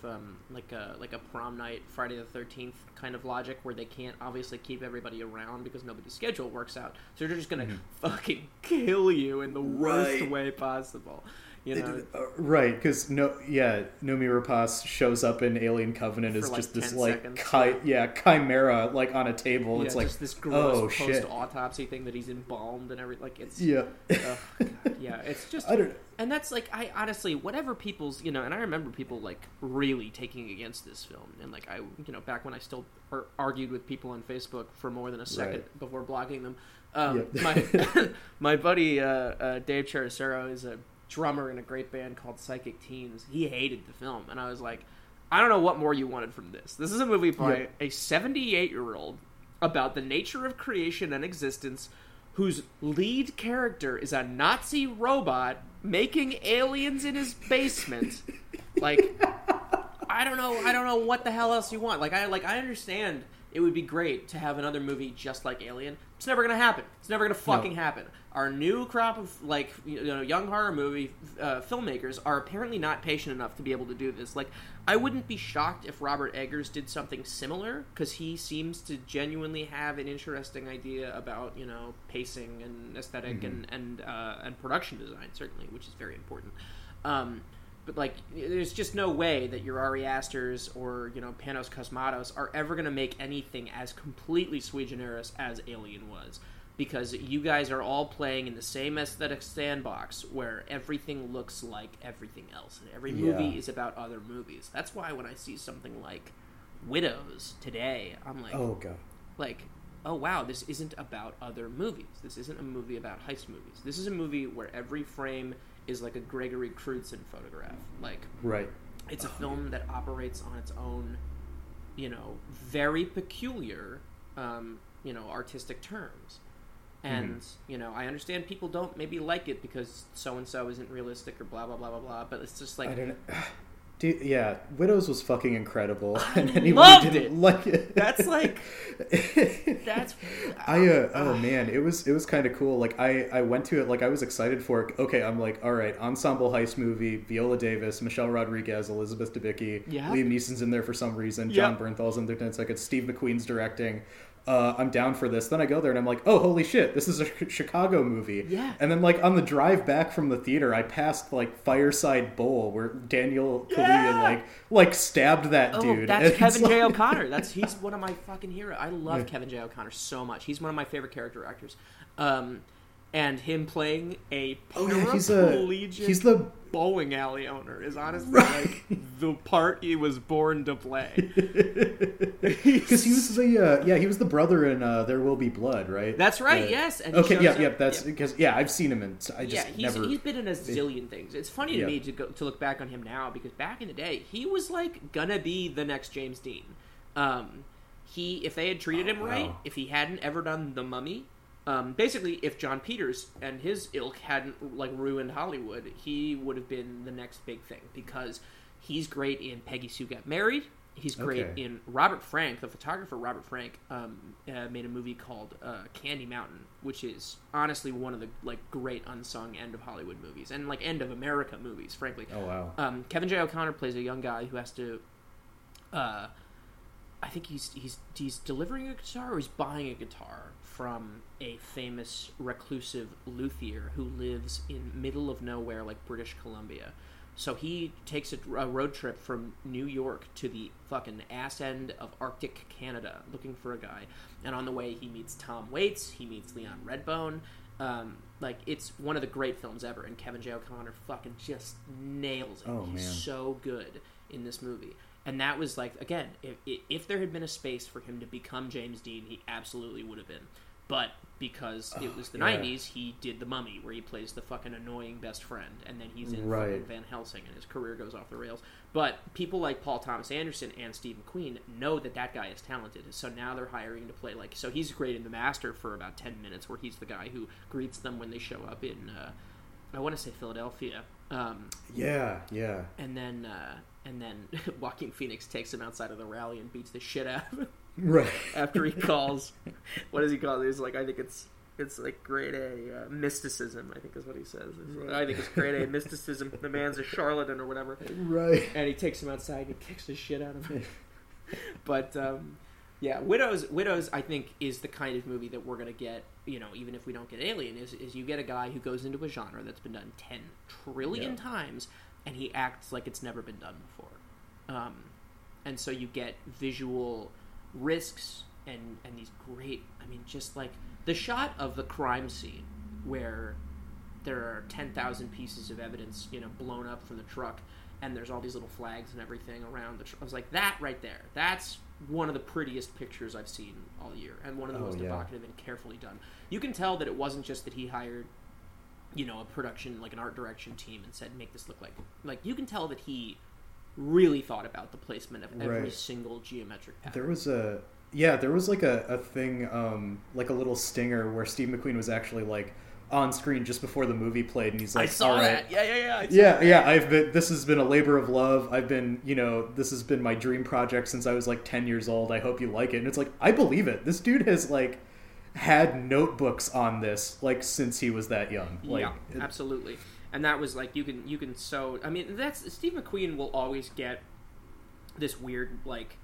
like a Prom Night, Friday the 13th kind of logic where they can't obviously keep everybody around because nobody's schedule works out, so they're just gonna fucking kill you in the worst way possible. Because Nomi Rapace shows up in Alien Covenant as just this like chimera like on a table. It's like just this gross post-autopsy thing that he's embalmed and everything. Like, it's it's just I don't know. And that's like, I honestly, whatever people's and I remember people like really taking against this film, and like I back when I still argued with people on Facebook for more than a second before blocking them. My buddy Dave Charicero is a drummer in a great band called Psychic Teens, he hated the film. And I was like, I don't know what more you wanted from this. This is a movie by a 78-year-old about the nature of creation and existence, whose lead character is a Nazi robot making aliens in his basement. Like, I don't know what the hell else you want. I understand it would be great to have another movie just like Alien. It's never gonna happen. It's never gonna fucking happen. Our new crop of, young horror movie filmmakers are apparently not patient enough to be able to do this. Like, I wouldn't be shocked if Robert Eggers did something similar, because he seems to genuinely have an interesting idea about, pacing and aesthetic and production design, certainly, which is very important. But, there's just no way that your Ari Asters or, Panos Cosmatos are ever going to make anything as completely sui generis as Alien was. Because you guys are all playing in the same aesthetic sandbox where everything looks like everything else. And every movie is about other movies. That's why when I see something like Widows today, I'm like, oh, God. Oh, wow, this isn't about other movies. This isn't a movie about heist movies. This is a movie where every frame is like a Gregory Crudson photograph. It's a film that operates on its own, very peculiar, artistic terms. And, I understand people don't maybe like it because so-and-so isn't realistic or blah, blah, blah, blah, blah. But it's just like... I don't know. Widows was fucking incredible. I loved it. That's like... That's... man, it was kind of cool. I went to it, I was excited for it. Okay, I'm like, all right, ensemble heist movie, Viola Davis, Michelle Rodriguez, Elizabeth Debicki, Liam Neeson's in there for some reason, John Bernthal's in there 10 seconds, Steve McQueen's directing... I'm down for this. Then I go there and I'm like, oh, holy shit, this is a Chicago movie. Yeah. And then on the drive back from the theater, I passed Fireside Bowl where Daniel Kaluuya stabbed that dude. That's and Kevin J. O'Connor. He's one of my fucking heroes. I love Kevin J. O'Connor so much. He's one of my favorite character actors. And him playing a paraplegic he's the bowling alley owner is honestly the part he was born to play. Because he was the he was the brother in There Will Be Blood, right? That's right. Yes. And that's because I've seen him and I just he's been in a zillion things. It's funny to me to look back on him now, because back in the day he was gonna be the next James Dean. If they had treated him right, if he hadn't ever done The Mummy. Basically, if John Peters and his ilk hadn't ruined Hollywood, he would have been the next big thing, because he's great in Peggy Sue Got Married. He's great in Robert Frank, the photographer. Robert Frank made a movie called Candy Mountain, which is honestly one of the great unsung end of Hollywood movies and end of America movies, frankly. Oh wow! Kevin J. O'Connor plays a young guy who has to. I think he's delivering a guitar or he's buying a guitar from a famous reclusive luthier who lives in middle of nowhere, British Columbia. So he takes a road trip from New York to the fucking ass end of Arctic Canada looking for a guy. And on the way, he meets Tom Waits, he meets Leon Redbone. It's one of the great films ever, and Kevin J. O'Connor fucking just nails it. Oh, he's so good in this movie. And that was, again, if there had been a space for him to become James Dean, he absolutely would have been. But because it was the 90s, he did The Mummy, where he plays the fucking annoying best friend, and then he's in Van Helsing, and his career goes off the rails. But people like Paul Thomas Anderson and Steve McQueen know that guy is talented, so now they're hiring to play, so he's great in The Master for about 10 minutes, where he's the guy who greets them when they show up in, I want to say Philadelphia. And then Joaquin Phoenix takes him outside of the rally and beats the shit out of him. Right. After he calls, what does he call it? He's like, I think it's grade A mysticism, I think is what he says. Right. I think it's grade A mysticism. The man's a charlatan or whatever. Right. And he takes him outside and he kicks the shit out of him. But, Widows, I think, is the kind of movie that we're going to get, even if we don't get Alien, is you get a guy who goes into a genre that's been done 10 trillion times, and he acts like it's never been done before. And so you get visual risks and these great... I mean, just the shot of the crime scene where there are 10,000 pieces of evidence, blown up from the truck, and there's all these little flags and everything around the truck. I was like, that right there, that's one of the prettiest pictures I've seen all year, and one of the most evocative and carefully done. You can tell that it wasn't just that he hired you know, a production, like an art direction team, and said, make this look like you can tell that he really thought about the placement of every single geometric pattern. There was a, there was like a thing, like a little stinger where Steve McQueen was actually like on screen just before the movie played, and he's like, I saw that. This has been a labor of love. I've been, you know, this has been my dream project since I was like 10 years old. I hope you like it. And it's like, I believe it. This dude has like had notebooks on this like since he was that young. Like, yeah, absolutely. And that was like, you can so, I mean, that's, Steve McQueen will always get this weird, like,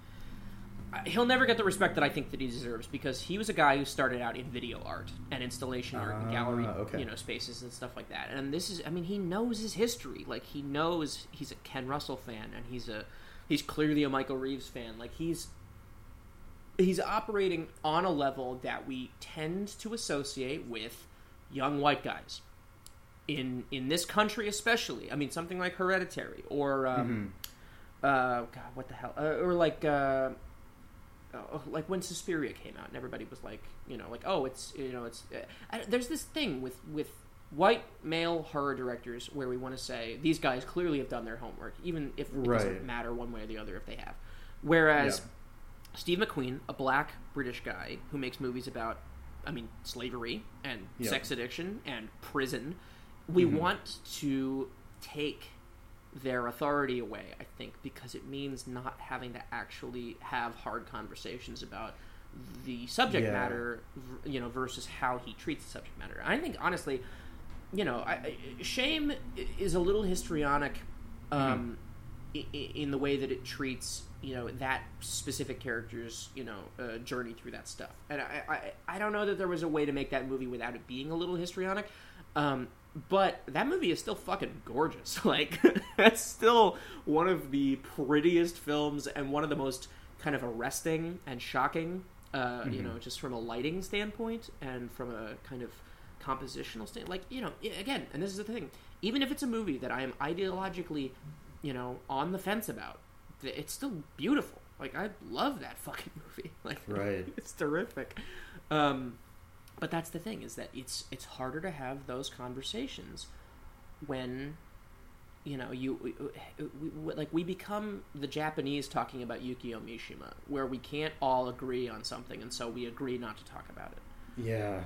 he'll never get the respect that I think that he deserves, because he was a guy who started out in video art and installation art and gallery, you know, spaces and stuff like that. And this is, I mean, he knows his history. Like, he knows he's a Ken Russell fan, and he's clearly a Michael Reeves fan. Like, he's operating on a level that we tend to associate with young white guys in this country, especially. I mean, something like Hereditary or, God, what the hell? Or like when Suspiria came out, and everybody was like, you know, like, oh, it's, you know, it's... there's this thing with white male horror directors where we want to say, these guys clearly have done their homework, even if it doesn't matter one way or the other if they have. Whereas Steve McQueen, a black British guy who makes movies about, I mean, slavery and sex addiction and prison, we want to take their authority away, I think, because it means not having to actually have hard conversations about the subject matter, you know, versus how he treats the subject matter. I think, honestly, you know, shame is a little histrionic in the way that it treats, you know, that specific character's, you know, journey through that stuff. And I don't know that there was a way to make that movie without it being a little histrionic. But that movie is still fucking gorgeous. Like, that's still one of the prettiest films and one of the most kind of arresting and shocking, you know, just from a lighting standpoint and from a kind of compositional standpoint. Like, you know, again, and this is the thing, even if it's a movie that I am ideologically, you know, on the fence about, it's still beautiful. Like, I love that fucking movie. Like, it's terrific. But that's the thing, is that it's harder to have those conversations when, you know, we become the Japanese talking about Yukio Mishima, where we can't all agree on something, and so we agree not to talk about it. Yeah.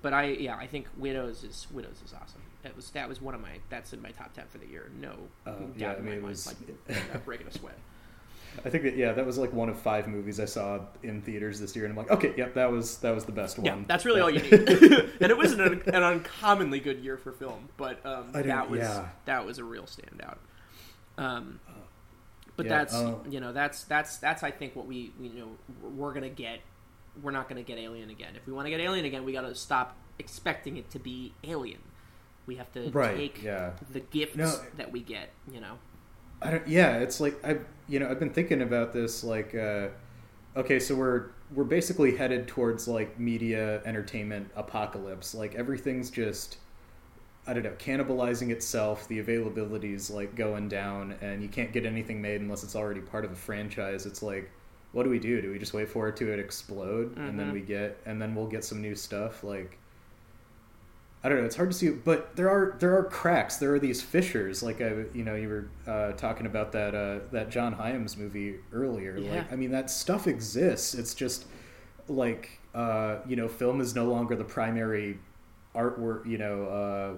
But I think Widows is awesome. That was one of my, that's in my top 10 for the year. No doubt in my mind, was... like breaking a sweat. I think that, that was like one of 5 movies I saw in theaters this year, and I'm like, okay, yep, that was the best one. Yeah, that's really all you need. And it was an uncommonly good year for film, but that was a real standout. That's I think what we you know, we're gonna get. We're not gonna get Alien again. If we want to get Alien again, we gotta stop expecting it to be Alien. We have to take the gifts that we get. You know. It's like I've been thinking about this. Like, okay, so we're basically headed towards like media entertainment apocalypse. Like, everything's just, I don't know, cannibalizing itself. The availability's like going down, and you can't get anything made unless it's already part of a franchise. It's like, what do we do? Do we just wait for it to explode, and then we'll get some new stuff? Like, I don't know. It's hard to see, but there are cracks. There are these fissures. Like, you were talking about that John Hyams movie earlier. Yeah. Like, I mean, that stuff exists. It's just like, you know, film is no longer the primary artwork, you know,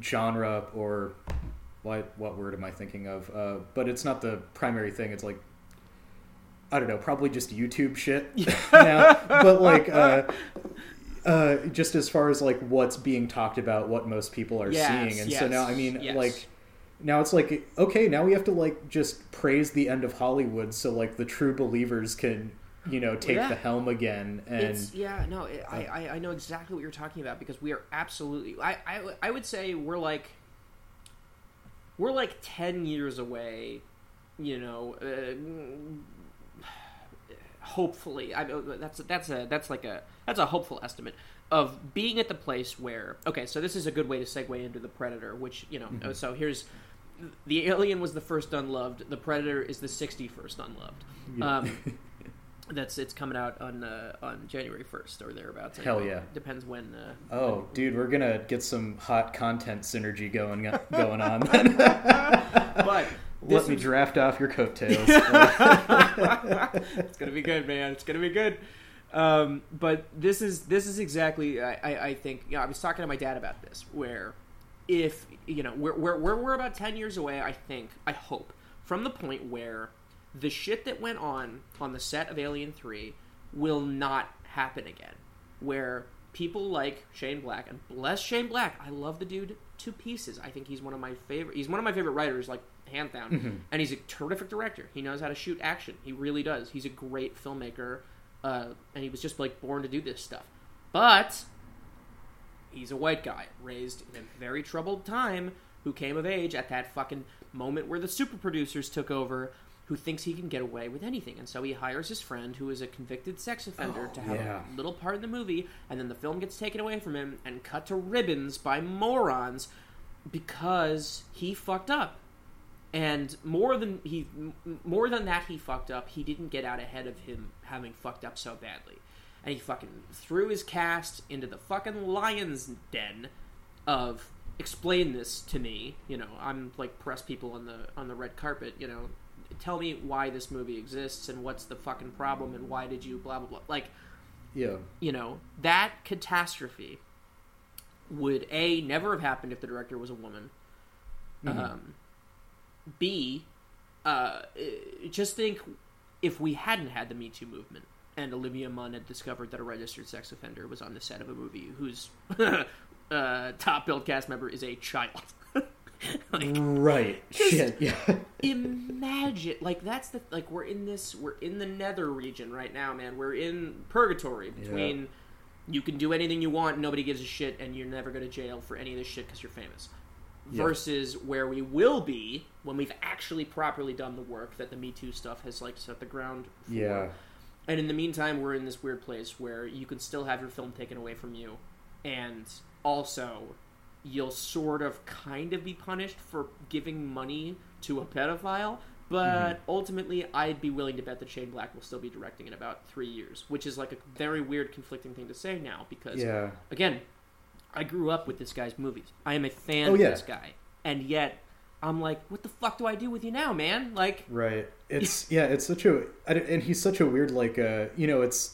genre or what word am I thinking of? But it's not the primary thing. It's like, I don't know, probably just YouTube shit now. But like. Just as far as like what's being talked about, what most people are seeing, and so now, I mean, like, now it's like, okay, now we have to like just praise the end of Hollywood so like the true believers can, you know, take the helm again. And I know exactly what you're talking about, because we are absolutely. I would say we're like 10 years away, you know. Hopefully, that's a hopeful estimate of being at the place where, okay, so this is a good way to segue into The Predator, which, you know, so here's, the Alien was the first unloved, The Predator is the 61st unloved. It's coming out on January 1st or thereabouts. Hell yeah! Depends when. Dude, we're gonna get some hot content synergy going on. Then. But let me draft off your coattails. It's gonna be good, man. It's gonna be good. But this is exactly I think. You know, I was talking to my dad about this. Where if you know we're about 10 years away. I think I hope from the point where. The shit that went on the set of Alien 3 will not happen again. Where people like Shane Black, and bless Shane Black, I love the dude to pieces. I think he's one of my favorite writers, like, hands down. Mm-hmm. And he's a terrific director. He knows how to shoot action. He really does. He's a great filmmaker, and he was just, like, born to do this stuff. But he's a white guy, raised in a very troubled time, who came of age at that fucking moment where the super producers took over, who thinks he can get away with anything. And so he hires his friend, who is a convicted sex offender, to have a little part in the movie, and then the film gets taken away from him and cut to ribbons by morons because he fucked up. And more than that he fucked up, he didn't get out ahead of him having fucked up so badly. And he fucking threw his cast into the fucking lion's den of, explain this to me, you know, I'm like press people on the red carpet, you know, tell me why this movie exists and what's the fucking problem and why did you blah blah blah. Like, yeah, you know, that catastrophe would A, never have happened if the director was a woman. Mm-hmm. B, just think if we hadn't had the Me Too movement and Olivia Munn had discovered that a registered sex offender was on the set of a movie whose top billed cast member is a child. Like, right. Shit. Yeah. Imagine, like, that's the, like, we're in the nether region right now, man. We're in purgatory between you can do anything you want, nobody gives a shit, and you're never going to jail for any of this shit because you're famous. Yeah. Versus where we will be when we've actually properly done the work that the Me Too stuff has, like, set the ground for. Yeah. And in the meantime, we're in this weird place where you can still have your film taken away from you, and also you'll sort of kind of be punished for giving money to a pedophile, but ultimately I'd be willing to bet that Shane Black will still be directing in about 3 years, which is like a very weird conflicting thing to say now because, again, I grew up with this guy's movies. I am a fan of this guy. And yet I'm like, what the fuck do I do with you now, man? Like, right. It's, it's such a, and he's such a weird, like, you know, it's,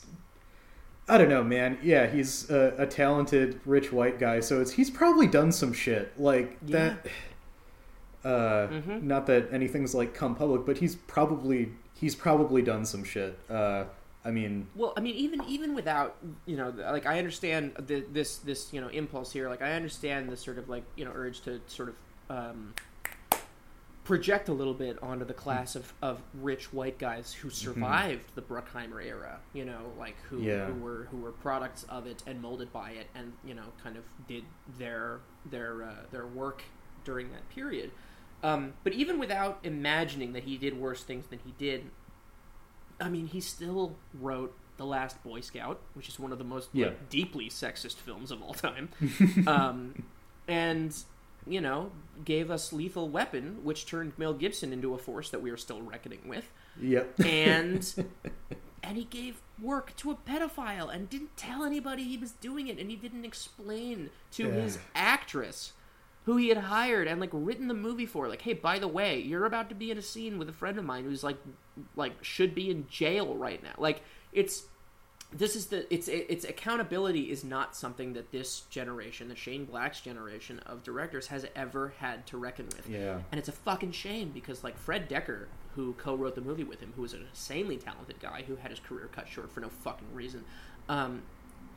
I don't know, man. Yeah, he's a talented, rich white guy, so he's probably done some shit like that. Not that anything's like come public, but he's probably done some shit. Even without, you know, like, I understand this you know, impulse here. Like, I understand the sort of, like, you know, urge to sort of project a little bit onto the class of rich white guys who survived the Bruckheimer era, you know, like, who were products of it and molded by it, and, you know, kind of did their work during that period. But even without imagining that he did worse things than he did, I mean, he still wrote The Last Boy Scout, which is one of the most like, deeply sexist films of all time, and, you know, gave us Lethal Weapon, which turned Mel Gibson into a force that we are still reckoning with. Yep. And he gave work to a pedophile and didn't tell anybody he was doing it, and he didn't explain to his actress who he had hired and, like, written the movie for, like, hey, by the way, you're about to be in a scene with a friend of mine who's, like should be in jail right now. Like, it's accountability is not something that this generation, the Shane Black's generation of directors, has ever had to reckon with. Yeah. And it's a fucking shame because, like, Fred Decker, who co-wrote the movie with him, who was an insanely talented guy who had his career cut short for no fucking reason,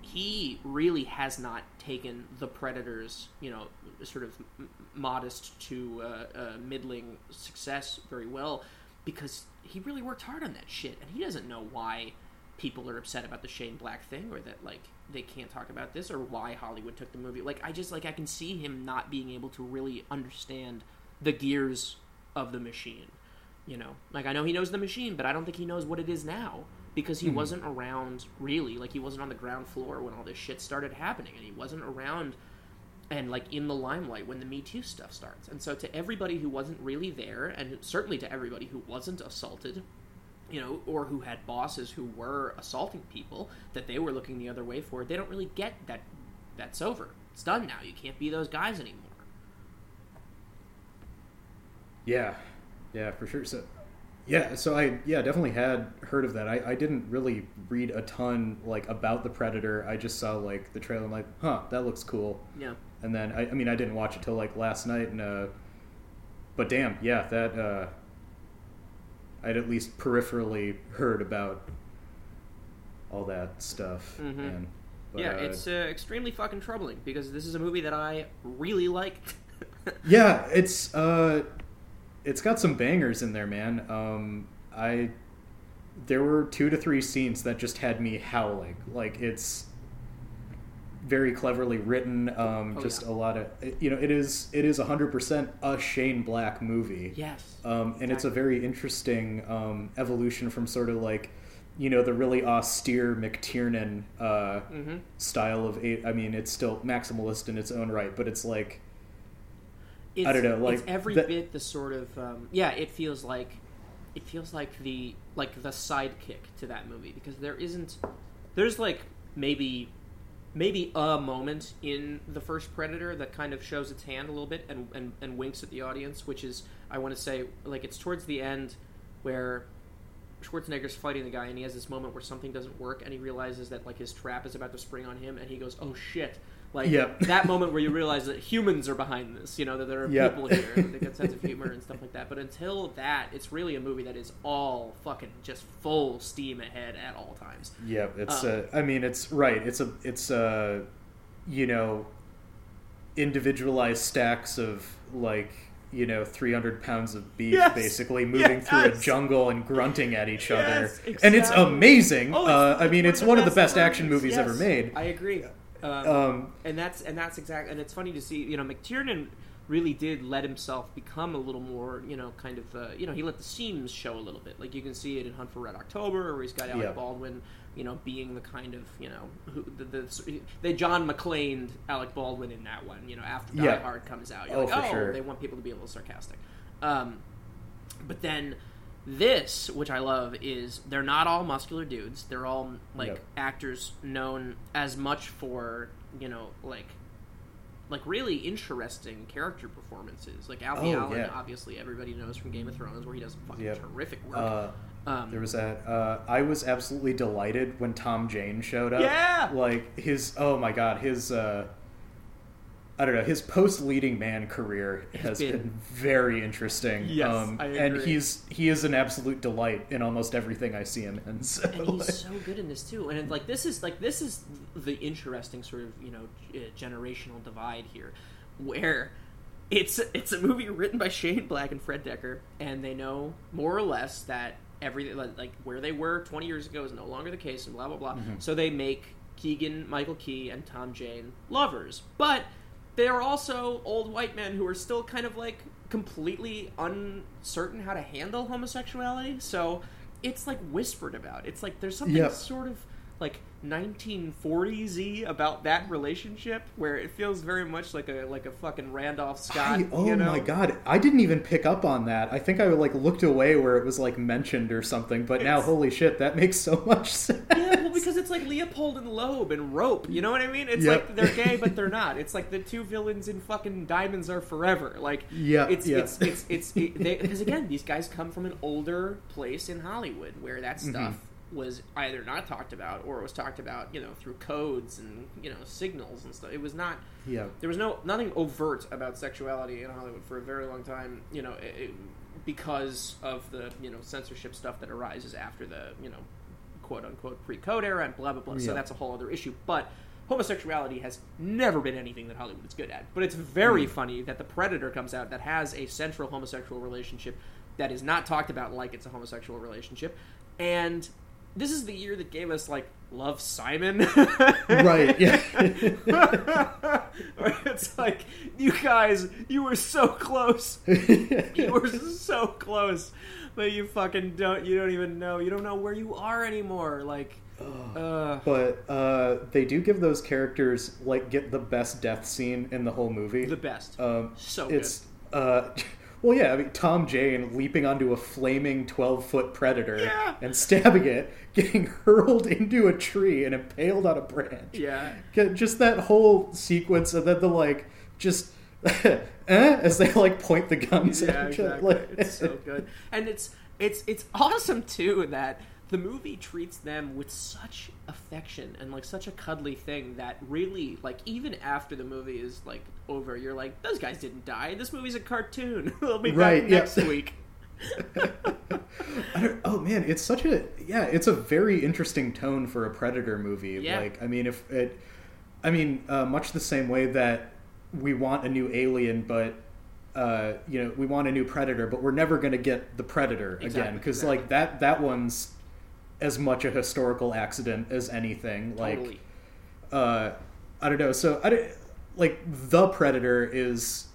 he really has not taken the Predator's, you know, sort of modest to middling success very well because he really worked hard on that shit, and he doesn't know why people are upset about the Shane Black thing, or that, like, they can't talk about this, or why Hollywood took the movie. Like, I just, like, I can see him not being able to really understand the gears of the machine, you know? Like, I know he knows the machine, but I don't think he knows what it is now, because he wasn't around, really. Like, he wasn't on the ground floor when all this shit started happening, and he wasn't around and, like, in the limelight when the Me Too stuff starts. And so to everybody who wasn't really there, and certainly to everybody who wasn't assaulted you know, or who had bosses who were assaulting people that they were looking the other way for, they don't really get that that's over. It's done now. You can't be those guys anymore. Yeah. Yeah, for sure. So I definitely had heard of that. I didn't really read a ton, like, about The Predator. I just saw, like, the trailer. I'm like, huh, that looks cool. Yeah. And then, I mean, I didn't watch it till, like, last night. And, but damn, yeah, that, I'd at least peripherally heard about all that stuff. Mm-hmm. And, but, yeah, it's extremely fucking troubling because this is a movie that I really liked. Yeah, it's got some bangers in there, man. There were 2 to 3 scenes that just had me howling. Like, it's very cleverly written. A lot of, you know, it is 100% a Shane Black movie. Yes. And exactly. It's a very interesting evolution from sort of like, you know, the really austere McTiernan style of. I mean, it's still maximalist in its own right, but it's like. It's, I don't know, like, it's every bit the sort of it feels like the sidekick to that movie, because there's like maybe a moment in the first Predator that kind of shows its hand a little bit and winks at the audience, which is, I want to say, like, it's towards the end where Schwarzenegger's fighting the guy and he has this moment where something doesn't work and he realizes that, like, his trap is about to spring on him and he goes, oh shit. Like, yep. That moment where you realize that humans are behind this, you know, that there are people here with a good sense of humor and stuff like that. But until that, it's really a movie that is all fucking just full steam ahead at all times. Yeah, it's, it's right. It's you know, individualized stacks of, like, you know, 300 pounds of beef, basically moving through a jungle and grunting at each other. Exactly. And it's amazing. It's one of the best action movies ever made. I agree. And that's exactly, and it's funny to see, you know, McTiernan really did let himself become a little more, you know, kind of, you know, he let the seams show a little bit. Like, you can see it in Hunt for Red October, where he's got Alec Baldwin, you know, being the kind of, you know, they John McClane'd Alec Baldwin in that one, you know, after Die Hard comes out. You're they want people to be a little sarcastic. But then this, which I love, is they're not all muscular dudes. They're all, like, actors known as much for, you know, like really interesting character performances. Like, Alfie Allen, obviously, everybody knows from Game of Thrones, where he does fucking terrific work. There was that. I was absolutely delighted when Tom Jane showed up. Yeah! Like, his post-leading man career has been very interesting. Yes, I agree. And he is an absolute delight in almost everything I see him in. So, and he's so good in this too. And this is the interesting sort of, you know, generational divide here, where it's a movie written by Shane Black and Fred Decker, and they know more or less that everything, like where they were 20 years ago is no longer the case, and blah blah blah. Mm-hmm. So they make Keegan, Michael Key, and Tom Jane lovers, but they are also old white men who are still kind of, like, completely uncertain how to handle homosexuality. So it's, like, whispered about. It's, like, there's something sort of, like, 1940s-y about that relationship, where it feels very much like a fucking Randolph Scott. My God. I didn't even pick up on that. I think I, like, looked away where it was, like, mentioned or something, but now, holy shit, that makes so much sense. Yeah, well, because it's like Leopold and Loeb and Rope, you know what I mean? It's like they're gay, but they're not. It's like the two villains in fucking Diamonds Are Forever. Like, because again, these guys come from an older place in Hollywood where that stuff was either not talked about, or it was talked about, you know, through codes and, you know, signals and stuff. It was not. Yeah. There was nothing overt about sexuality in Hollywood for a very long time. You know, because of the, you know, censorship stuff that arises after the, you know, quote unquote pre-code era and blah blah blah. Yeah. So that's a whole other issue. But homosexuality has never been anything that Hollywood is good at. But it's very funny that The Predator comes out that has a central homosexual relationship that is not talked about like it's a homosexual relationship, and this is the year that gave us, like, Love, Simon. Right, yeah. It's like, you guys, you were so close. You were so close. But you fucking don't, you don't even know. You don't know where you are anymore. Like, But they do give those characters, like, get the best death scene in the whole movie. The best. So it's, good. Well, yeah, I mean, Tom Jane leaping onto a flaming 12-foot predator and stabbing it, getting hurled into a tree and impaled on a branch. Yeah. Just that whole sequence, and then the, like, just... as they, like, point the guns at each other. Like... It's so good. And it's awesome, too, that the movie treats them with such affection and, like, such a cuddly thing that really, like, even after the movie is, like, over, you're like, those guys didn't die. This movie's a cartoon. We'll be back next week. Oh, man, it's such a... Yeah, it's a very interesting tone for a Predator movie. Yeah. Like, I mean, if it... I mean, much the same way that we want a new Alien, but... you know, we want a new Predator, but we're never going to get the Predator again. Because, like, that one's as much a historical accident as anything. Like, totally. I don't know. So, like, the Predator is,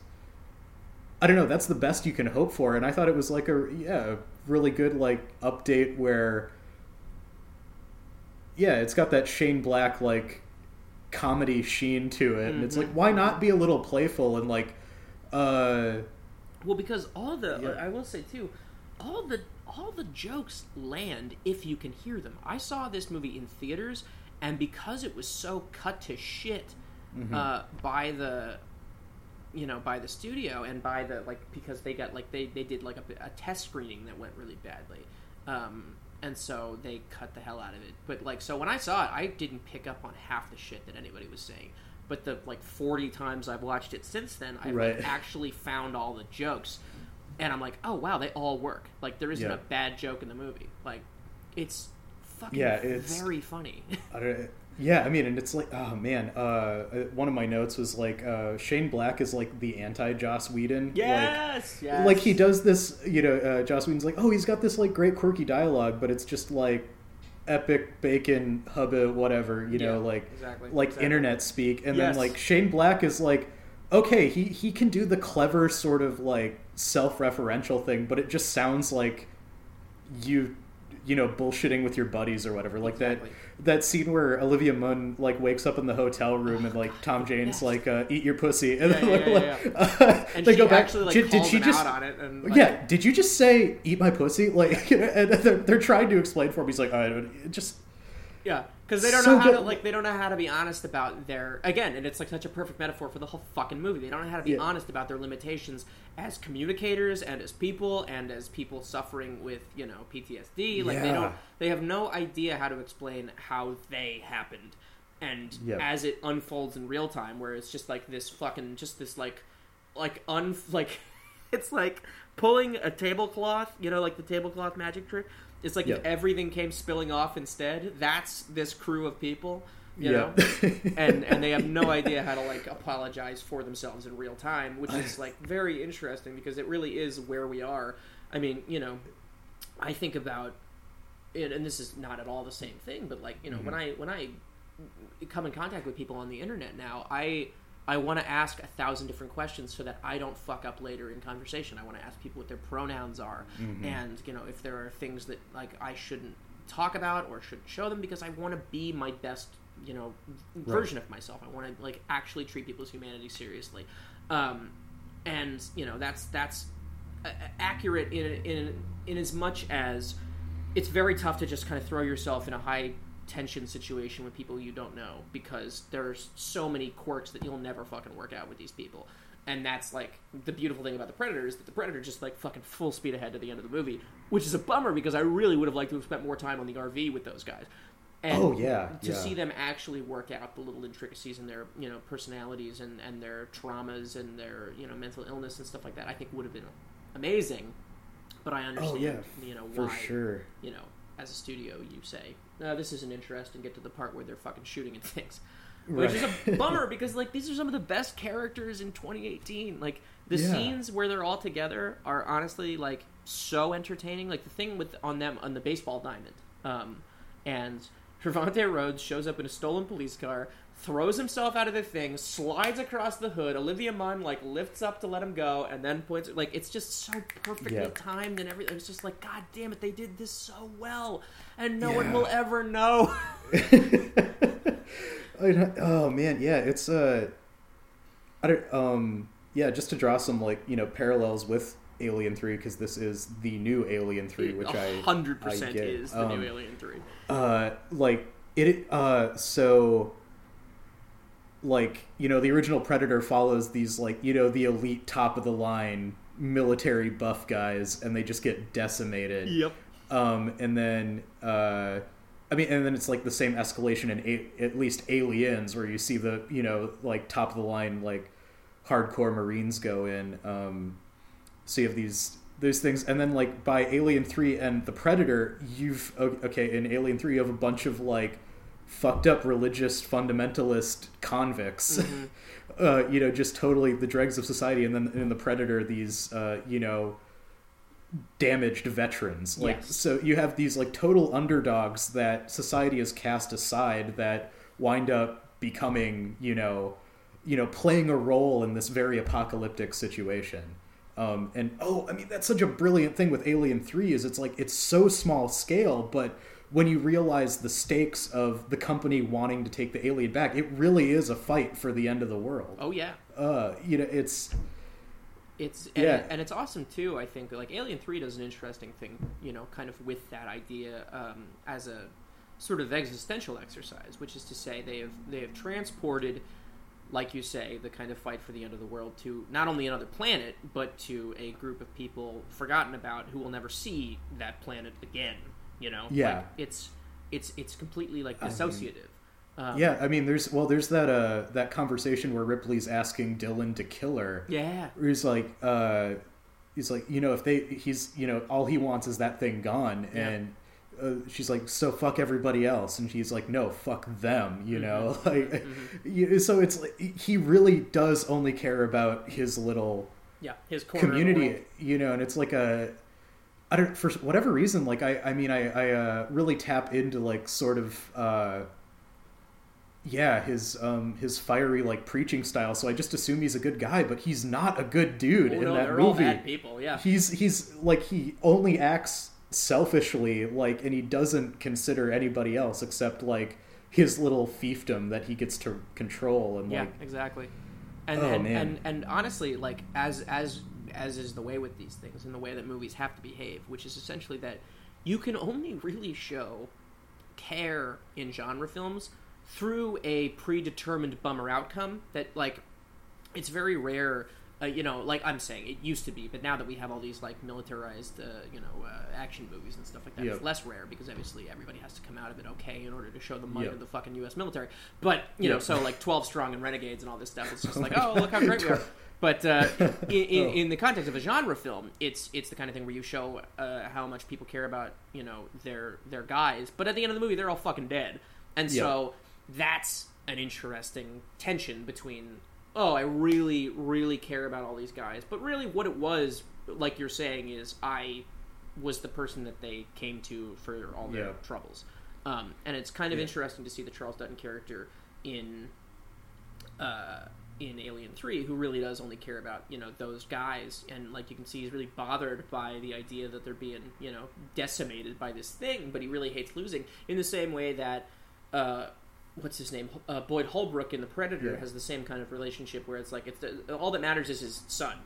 I don't know, that's the best you can hope for. And I thought it was, like, a really good, like, update where, yeah, it's got that Shane Black, like, comedy sheen to it. Mm-hmm. And it's like, why not be a little playful and, like, well, because all the I will say too, all the jokes land if you can hear them. I saw this movie in theaters, and because it was so cut to shit by the, you know, by the studio and by the, like, because they got, like, they did, like, a test screening that went really badly, and so they cut the hell out of it. But, like, so when I saw it, I didn't pick up on half the shit that anybody was saying. But the, like, 40 times I've watched it since then, I've like, actually found all the jokes. And I'm like, oh, wow, they all work. Like, there isn't a bad joke in the movie. Like, it's fucking very funny. Yeah, I mean, and it's like, oh, man. One of my notes was, like, Shane Black is, like, the anti-Joss Whedon. Yes! Like, yes! Like, he does this, you know, Joss Whedon's like, oh, he's got this, like, great quirky dialogue, but it's just, like... epic bacon hubba whatever, you know, like internet speak. And then, like, Shane Black is like, okay, he can do the clever sort of, like, self-referential thing, but it just sounds like you know, bullshitting with your buddies or whatever. Like that scene where Olivia Munn, like, wakes up in the hotel room and, like, Tom Jane's like, eat your pussy, and and they go back. Actually, like, did she just out on it? And, like, yeah, did you just say eat my pussy? Like, and they're trying to explain for him. He's like, I just because they don't know how to, like, they don't know how to be honest about their, again, and it's, like, such a perfect metaphor for the whole fucking movie. They don't know how to be honest about their limitations as communicators and as people suffering with, you know, PTSD. Like, they have no idea how to explain how they happened. And as it unfolds in real time, where it's just, like, this fucking, just this, like it's like pulling a tablecloth, you know, like the tablecloth magic trick. It's like if everything came spilling off instead. That's this crew of people, you know, and they have no idea how to, like, apologize for themselves in real time, which is, like, very interesting because it really is where we are. I mean, you know, I think about it, and this is not at all the same thing, but, like, you know, when I come in contact with people on the internet now, I want to ask 1,000 different questions so that I don't fuck up later in conversation. I want to ask people what their pronouns are and, you know, if there are things that, like, I shouldn't talk about or shouldn't show them, because I want to be my best, you know, version of myself. I want to, like, actually treat people's humanity seriously. And, you know, that's accurate in as much as it's very tough to just kind of throw yourself in a high tension situation with people you don't know, because there's so many quirks that you'll never fucking work out with these people. And that's, like, the beautiful thing about the Predator, is that the Predator just, like, fucking full speed ahead to the end of the movie, which is a bummer because I really would have liked to have spent more time on the RV with those guys. And to see them actually work out the little intricacies in their, you know, personalities and their traumas and their, you know, mental illness and stuff like that, I think would have been amazing. But I understand, you know, why, for sure, you know, as a studio, you say, no, this isn't interesting, get to the part where they're fucking shooting at things. Which is a bummer because, like, these are some of the best characters in 2018. Like, the scenes where they're all together are honestly, like, so entertaining. Like, the thing with on them on the baseball diamond. And Trevante Rhodes shows up in a stolen police car, throws himself out of the thing, slides across the hood. Olivia Munn, like, lifts up to let him go, and then points... Like, it's just so perfectly timed and everything. It's just like, God damn it, they did this so well, and no one will ever know. Oh, man, yeah, it's... I don't, just to draw some, like, you know, parallels with Alien 3, because this is the new Alien 3, which 100% is the new Alien 3. The original Predator follows these, the elite top of the line military buff guys, and they just get decimated. Yep. And then it's like the same escalation in at least Aliens, where you see the, top of the line, hardcore Marines go in. So you have those things. And then, by Alien 3 and The Predator, in Alien 3, you have a bunch of, fucked up religious fundamentalist convicts, mm-hmm. Just totally the dregs of society. And then in The Predator, these, damaged veterans. Yes. So you have these, total underdogs that society has cast aside that wind up becoming, playing a role in this very apocalyptic situation. That's such a brilliant thing with Alien 3 is it's so small scale, but when you realize the stakes of the company wanting to take the alien back, it really is a fight for the end of the world. Oh yeah. And it's awesome too. I think Alien 3 does an interesting thing, kind of with that idea as a sort of existential exercise, which is to say they have transported, like you say, the kind of fight for the end of the world to not only another planet, but to a group of people forgotten about who will never see that planet again. Yeah. It's completely dissociative. There's that conversation where Ripley's asking Dylan to kill her. Yeah. Where he's like, all he wants is that thing gone. Yeah. And she's like, so fuck everybody else, and he's like, no, fuck them, mm-hmm. Mm-hmm. So it's he really does only care about his little his corner community, and it's for whatever reason, I really tap into his fiery preaching style, so I just assume he's a good guy, but he's not a good dude that movie. All bad people, yeah. He's he only acts selfishly, and he doesn't consider anybody else except his little fiefdom that he gets to control, and exactly. And honestly, as is the way with these things and the way that movies have to behave, which is essentially that you can only really show care in genre films through a predetermined bummer outcome that it's very rare. I'm saying it used to be, but now that we have all these militarized, action movies and stuff like that, It's less rare because obviously everybody has to come out of it okay in order to show the might of the fucking U.S. military. But so 12 Strong and Renegades and all this stuff, it's just look how great we are. But in the context of a genre film, it's the kind of thing where you show how much people care about their guys, but at the end of the movie they're all fucking dead, and so that's an interesting tension between. Oh, I really, really care about all these guys. But really what it was, like you're saying, is I was the person that they came to for all their troubles. And it's kind of interesting to see the Charles Dutton character in Alien 3, who really does only care about, those guys. And, you can see he's really bothered by the idea that they're being, decimated by this thing. But he really hates losing. In the same way that... what's his name? Boyd Holbrook in The Predator has the same kind of relationship where it's all that matters is his son.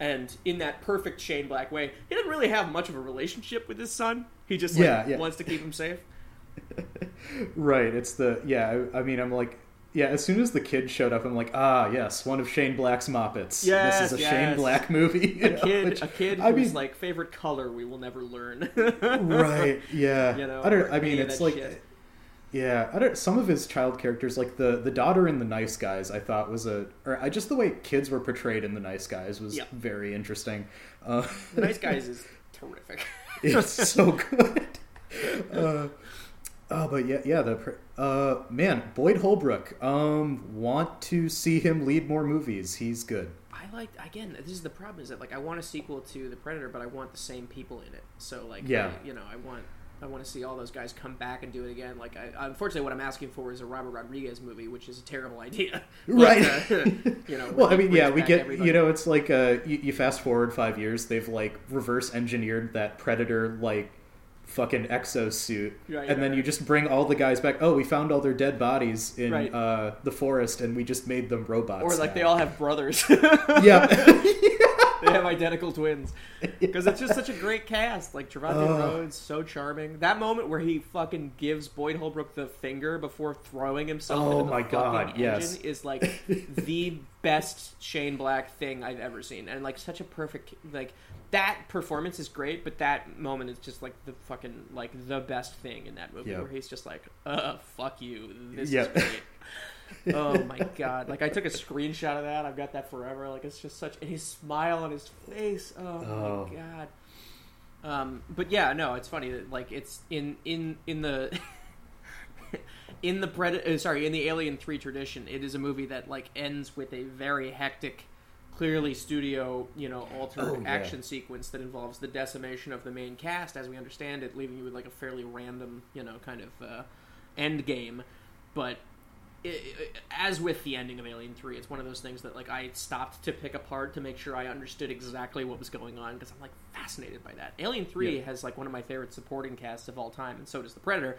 And in that perfect Shane Black way, he doesn't really have much of a relationship with his son. He just wants to keep him safe. Right. It's as soon as the kid showed up, I'm like, one of Shane Black's Muppets. Yes, this is a Shane Black movie. A kid whose favorite color we will never learn. Right. Yeah. Some of his child characters, the daughter in The Nice Guys, I thought was the way kids were portrayed in The Nice Guys was very interesting. The Nice Guys is terrific. It's so good. Boyd Holbrook. Want to see him lead more movies? He's good. This is the problem is that I want a sequel to The Predator, but I want the same people in it. So I want to see all those guys come back and do it again. Unfortunately, what I'm asking for is a Robert Rodriguez movie, which is a terrible idea. Right. We get, everybody. It's you fast forward 5 years, they've reverse engineered that Predator, fucking exosuit. Right, and then you just bring all the guys back. Oh, we found all their dead bodies in the forest and we just made them robots. Or now. They all have brothers. Yeah. They have identical twins. Because it's just such a great cast. Like, Trevante Rhodes, so charming. That moment where he fucking gives Boyd Holbrook the finger before throwing himself into the fucking engine is, like, the best Shane Black thing I've ever seen. And, like, such a perfect, like, that performance is great, but that moment is just, like, the fucking, like, the best thing in that movie where he's just like, fuck you. This is great. Oh my god! Like, I took a screenshot of that. I've got that forever. Like, it's just such, and his smile on his face. Oh my god! But yeah, no, it's funny that, like, it's in the in the Alien 3 tradition, it is a movie that, like, ends with a very hectic, clearly studio, you know, altered action sequence that involves the decimation of the main cast, as we understand it, leaving you with, like, a fairly random, you know, kind of end game, but. As with the ending of Alien 3, it's one of those things that, like, I stopped to pick apart to make sure I understood exactly what was going on, because I'm, like, fascinated by that. Alien 3 has, like, one of my favorite supporting casts of all time, and so does The Predator,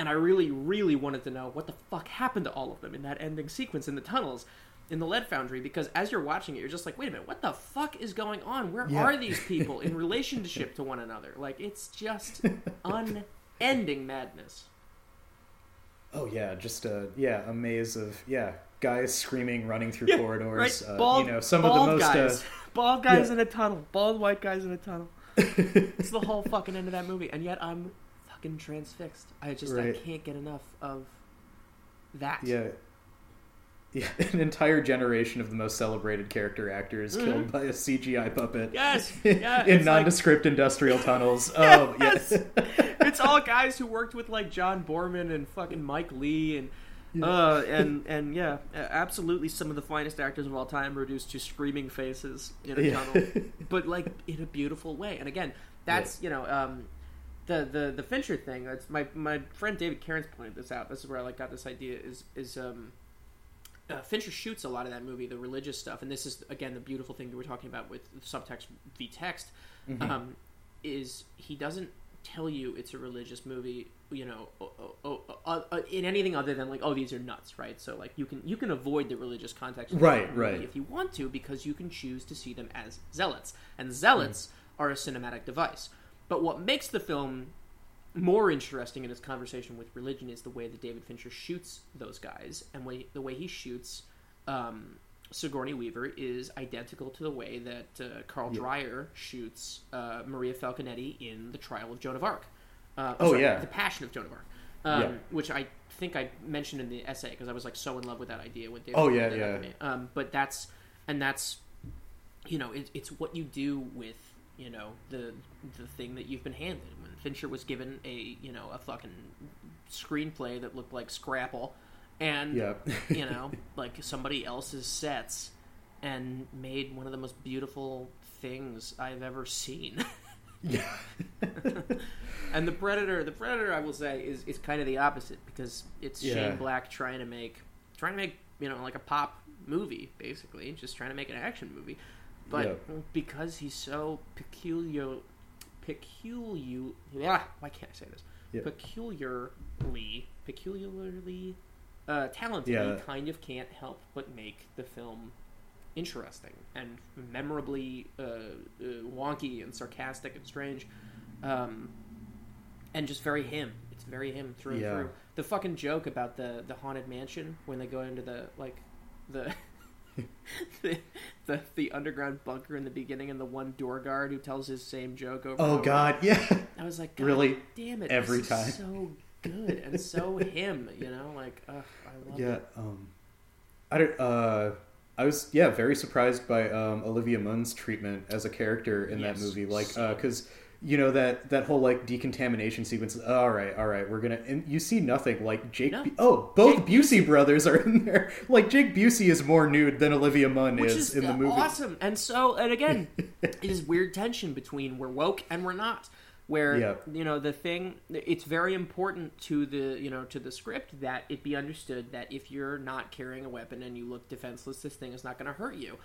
and I really, really wanted to know what the fuck happened to all of them in that ending sequence in the tunnels in the lead foundry, because as you're watching it, you're just like, wait a minute, what the fuck is going on? Where are these people in relationship to one another? Like, it's just unending madness. Oh yeah, just a maze of guys screaming, running through corridors. Right. Bald, you know, some of the most guys. Bald guys in a tunnel, bald white guys in a tunnel. It's the whole fucking end of that movie, and yet I'm fucking transfixed. I just I can't get enough of that. Yeah, yeah, an entire generation of the most celebrated character actors killed by a CGI puppet. Yes, yeah, in nondescript, like, industrial tunnels. Oh yes. Yeah. It's all guys who worked with, like, John Borman and fucking Mike Lee and yeah, absolutely some of the finest actors of all time reduced to screaming faces in a tunnel, but, like, in a beautiful way. And again, that's you know, the Fincher thing. That's my friend David Cairns pointed this out. This is where I, like, got this idea. Is Fincher shoots a lot of that movie, the religious stuff, and this is again the beautiful thing that we're talking about with subtext v text. Is he doesn't tell you it's a religious movie, you know, in anything other than, like, oh, these are nuts, right? So, like, you can avoid the religious context, right, if you want to, because you can choose to see them as zealots, and zealots are a cinematic device. But what makes the film more interesting in its conversation with religion is the way that David Fincher shoots those guys, and the way he shoots Sigourney Weaver is identical to the way that Carl Dreyer shoots Maria Falconetti in The Trial of Joan of Arc. The Passion of Joan of Arc, which I think I mentioned in the essay because I was, like, so in love with that idea when David. Oh yeah, yeah. But that's you know, it's what you do with, you know, the thing that you've been handed. When Fincher was given a fucking screenplay that looked like Scrapple. And, you know, like, somebody else's sets, and made one of the most beautiful things I've ever seen. And the Predator, I will say, is kind of the opposite, because it's Shane Black trying to make, you know, like, a pop movie, basically, just trying to make an action movie. But because he's so peculiarly talented, you kind of can't help but make the film interesting and memorably wonky and sarcastic and strange, and just very him. It's very him through and through. The fucking joke about the haunted mansion when they go into the the underground bunker in the beginning, and the one door guard who tells his same joke over. Oh god, yeah. I was like, god, really? Damn it! Every time. Is so good and so him, you know, like, I love it. I was very surprised by Olivia Munn's treatment as a character in that movie, like, because you know that whole, like, decontamination sequence. All right, we're gonna, and you see nothing, like, both Busey brothers are in there. Like, Jake Busey is more nude than Olivia Munn is in the movie. Awesome, and again, it is weird tension between we're woke and we're not. Where, you know, the thing, it's very important to the, you know, to the script that it be understood that if you're not carrying a weapon and you look defenseless, this thing is not going to hurt you.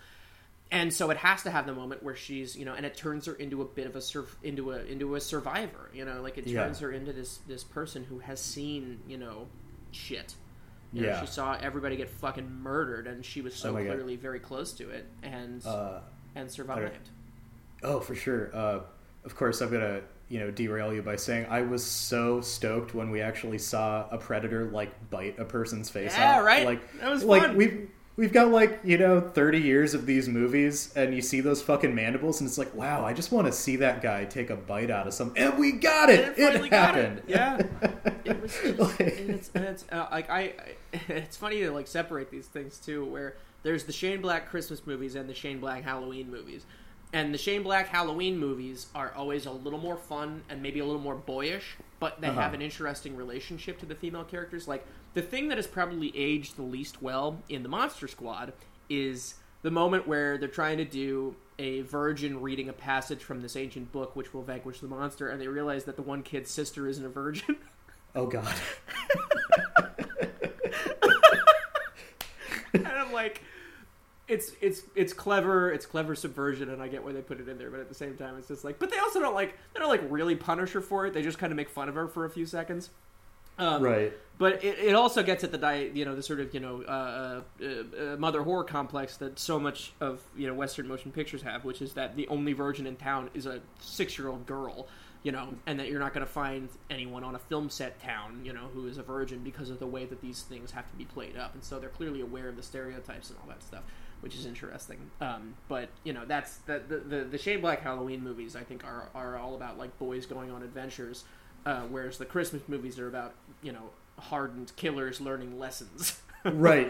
And so it has to have the moment where she's, you know, and it turns her into a bit of into a survivor, you know, like, it turns her into this person who has seen, you know, shit. You know, she saw everybody get fucking murdered, and she was so clearly very close to it and survived. Oh, for sure. Of course, I'm gonna derail you by saying I was so stoked when we actually saw a predator like bite a person's face off. Yeah, right. Like that was fun. We've got 30 years of these movies, and you see those fucking mandibles, and it's like, wow, I just want to see that guy take a bite out of something. And we got it! It happened! Yeah. It was just, it's funny to, separate these things, too, where there's the Shane Black Christmas movies and the Shane Black Halloween movies. And the Shane Black Halloween movies are always a little more fun and maybe a little more boyish, but they have an interesting relationship to the female characters, the thing that has probably aged the least well in the Monster Squad is the moment where they're trying to do a virgin reading a passage from this ancient book which will vanquish the monster, and they realize that the one kid's sister isn't a virgin. Oh, God. And I'm like, it's clever, subversion, and I get why they put it in there, but at the same time, it's just but they also don't really punish her for it. They just kind of make fun of her for a few seconds. Right, but it also gets at the mother whore complex that so much of Western motion pictures have, which is that the only virgin in town is a 6-year-old girl, and that you're not going to find anyone on a film set town, who is a virgin because of the way that these things have to be played up, and so they're clearly aware of the stereotypes and all that stuff, which is interesting. But that's the Shane Black Halloween movies I think are all about boys going on adventures. Whereas the Christmas movies are about, hardened killers learning lessons. Right.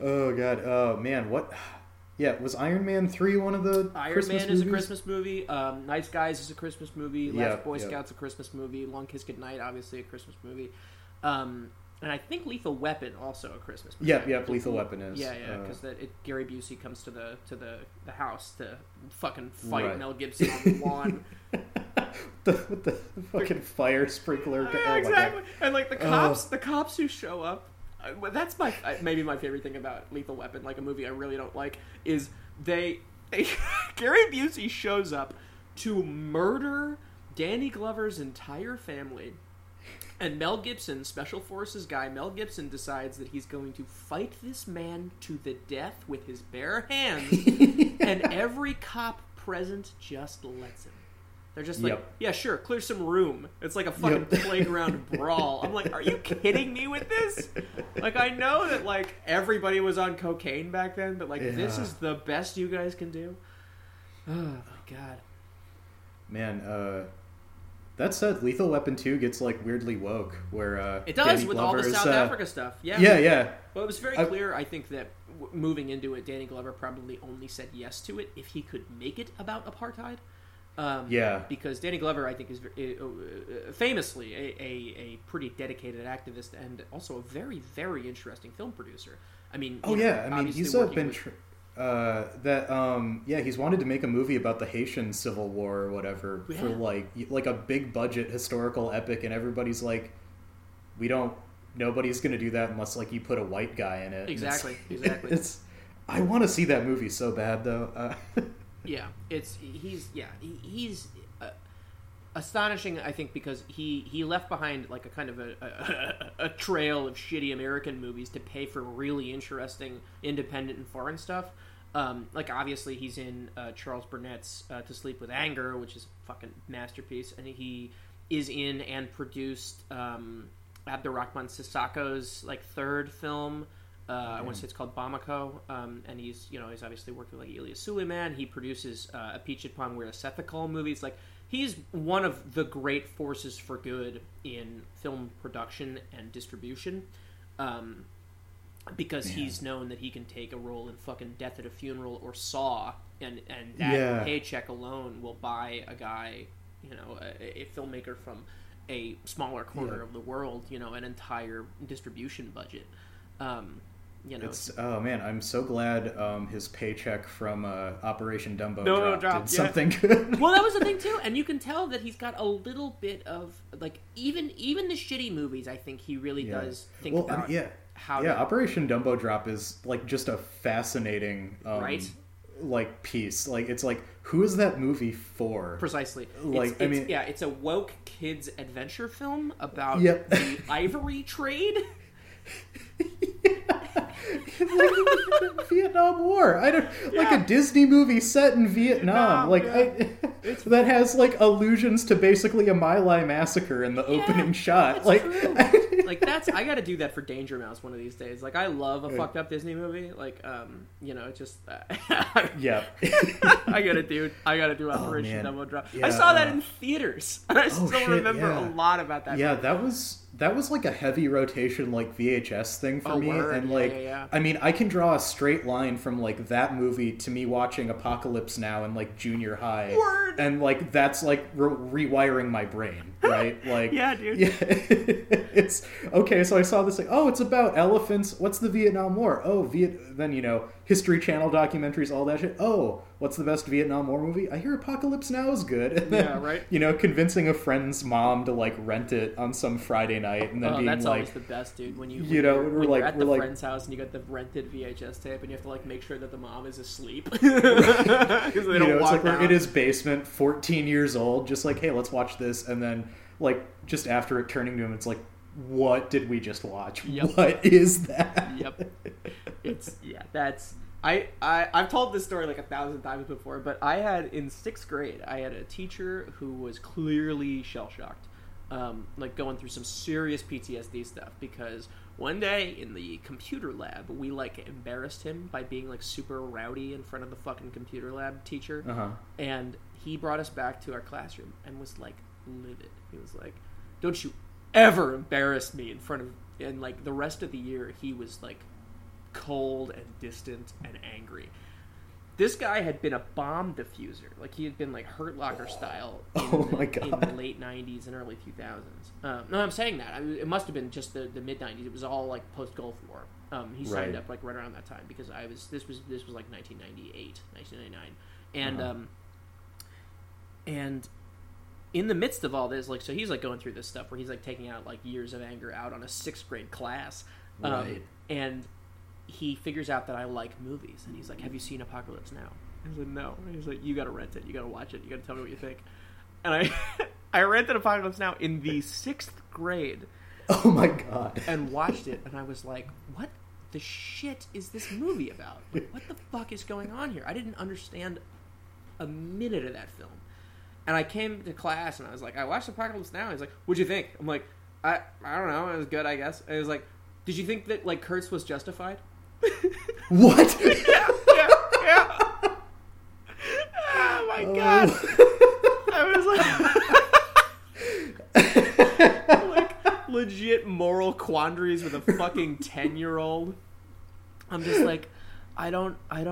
Oh, God. Oh, man. What? Yeah, was Iron Man 3 one of the Christmas movies? Iron Man is a Christmas movie. Nice Guys is a Christmas movie. Last Boy Scout's a Christmas movie. Long Kiss Goodnight, obviously, a Christmas movie. And I think Lethal Weapon also a Christmas movie. Yep, Lethal Weapon is. Yeah, because Gary Busey comes to the house to fucking fight Mel Gibson on the lawn. With the fucking fire sprinkler. Yeah, exactly. And the cops who show up. That's maybe my favorite thing about Lethal Weapon, a movie I really don't like, is they Gary Busey shows up to murder Danny Glover's entire family, and Mel Gibson, special forces guy, Mel Gibson decides that he's going to fight this man to the death with his bare hands, and every cop present just lets him. They're just yeah, sure, clear some room. It's like a fucking playground brawl. I'm like, are you kidding me with this? I know that, everybody was on cocaine back then, but, this is the best you guys can do? Oh, my God. Man, that said, Lethal Weapon 2 gets, weirdly woke, where it does, Danny with Glover all the South Africa stuff. Yeah. Well, it was very clear, I think, that moving into it, Danny Glover probably only said yes to it if he could make it about apartheid. Because Danny Glover, I think, is famously a pretty dedicated activist and also a very, very interesting film producer. I mean, he's been he's wanted to make a movie about the Haitian Civil War or whatever for like a big budget historical epic, and everybody's nobody's going to do that unless you put a white guy in it. Exactly. I want to see that movie so bad though. Yeah, he's astonishing, I think, because he left behind a kind of a trail of shitty American movies to pay for really interesting independent and foreign stuff. Obviously he's in Charles Burnett's To Sleep with Anger, which is a fucking masterpiece, and he is in and produced Abderrahmane Sissako's third film. I want to say it's called Bamako, and he's obviously working with Ilya Suleiman. He produces a Peach Upon Where a Sethakal movie. It's he's one of the great forces for good in film production and distribution, because he's known that he can take a role in fucking Death at a Funeral or Saw, and that paycheck alone will buy a guy, a filmmaker from a smaller corner of the world, an entire distribution budget. I'm so glad his paycheck from Operation Dumbo dropped something good. Well, that was the thing too, and you can tell that he's got a little bit of even the shitty movies. I think he really does think about how. Yeah, Operation Dumbo Drop is just a fascinating piece. Who is that movie for? Precisely. It's a woke kids adventure film about the ivory trade. Vietnam War. I don't like a Disney movie set in Vietnam. That has like allusions to basically a My Lai massacre in the opening shot. Like, I got to do that for Danger Mouse one of these days. Like, I love a fucked up Disney movie. Like, you know, it's just yeah. I got to do Operation Dumbo Drop. Yeah. I saw that in theaters, and I still remember a lot about that. Yeah, movie. That was like a heavy rotation, like VHS thing for me. Word. And like, I mean, I can draw a straight line from like that movie to me watching Apocalypse Now in like junior high. Word. And like, that's like rewiring my brain, right? Like, yeah, dude. Yeah, it's okay. So I saw this thing. Oh, it's about elephants. What's the Vietnam War? Oh, then, you know, History Channel documentaries, all that shit. Oh, what's the best Vietnam War movie? I hear Apocalypse Now is good. And then, you know, convincing a friend's mom to like rent it on some Friday night, and then being that's like, always the best, dude. When you're at the friend's house and you got the rented VHS tape, and you have to like make sure that the mom is asleep because they don't walk out. Like, we're in his basement, 14 years old, just like, hey, let's watch this, and then like just after it turning to him, it's like, what did we just watch? Yep. What is that? Yep. It's that's. I've told this story like 1,000 times before, but I had in 6th grade, I had a teacher who was clearly shell-shocked, like going through some serious PTSD stuff, because one day in the computer lab, we like embarrassed him by being like super rowdy in front of the fucking computer lab teacher. Uh-huh. And he brought us back to our classroom and was like livid. He was like, don't you ever embarrass me in front of, and like the rest of the year, he was like, cold and distant and angry. This guy had been a bomb diffuser. Like, he had been like Hurt Locker style in the late 90s and early 2000s. No, I'm saying that. It must have been just the mid 90s. It was all like post-Gulf War. He signed up like right around that time, because this was like 1998, 1999. And and in the midst of all this, like, so he's like going through this stuff where he's like taking out like years of anger out on a 6th grade class. And he figures out that I like movies, and he's like, have you seen Apocalypse Now? I was like, no. And he's like, you gotta rent it, you gotta watch it, you gotta tell me what you think. And I rented Apocalypse Now in the 6th grade. Oh my god. And watched it, and I was like, what the shit is this movie about? Like, what the fuck is going on here? I didn't understand a minute of that film. And I came to class, and I was like, I watched Apocalypse Now. He's like, what'd you think? I'm like, I don't know, it was good, I guess. And he was like, did you think that like Kurtz was justified? What? Yeah. Oh my god! I was like, like legit moral quandaries with a fucking 10-year-old. I'm just like, I don't know. I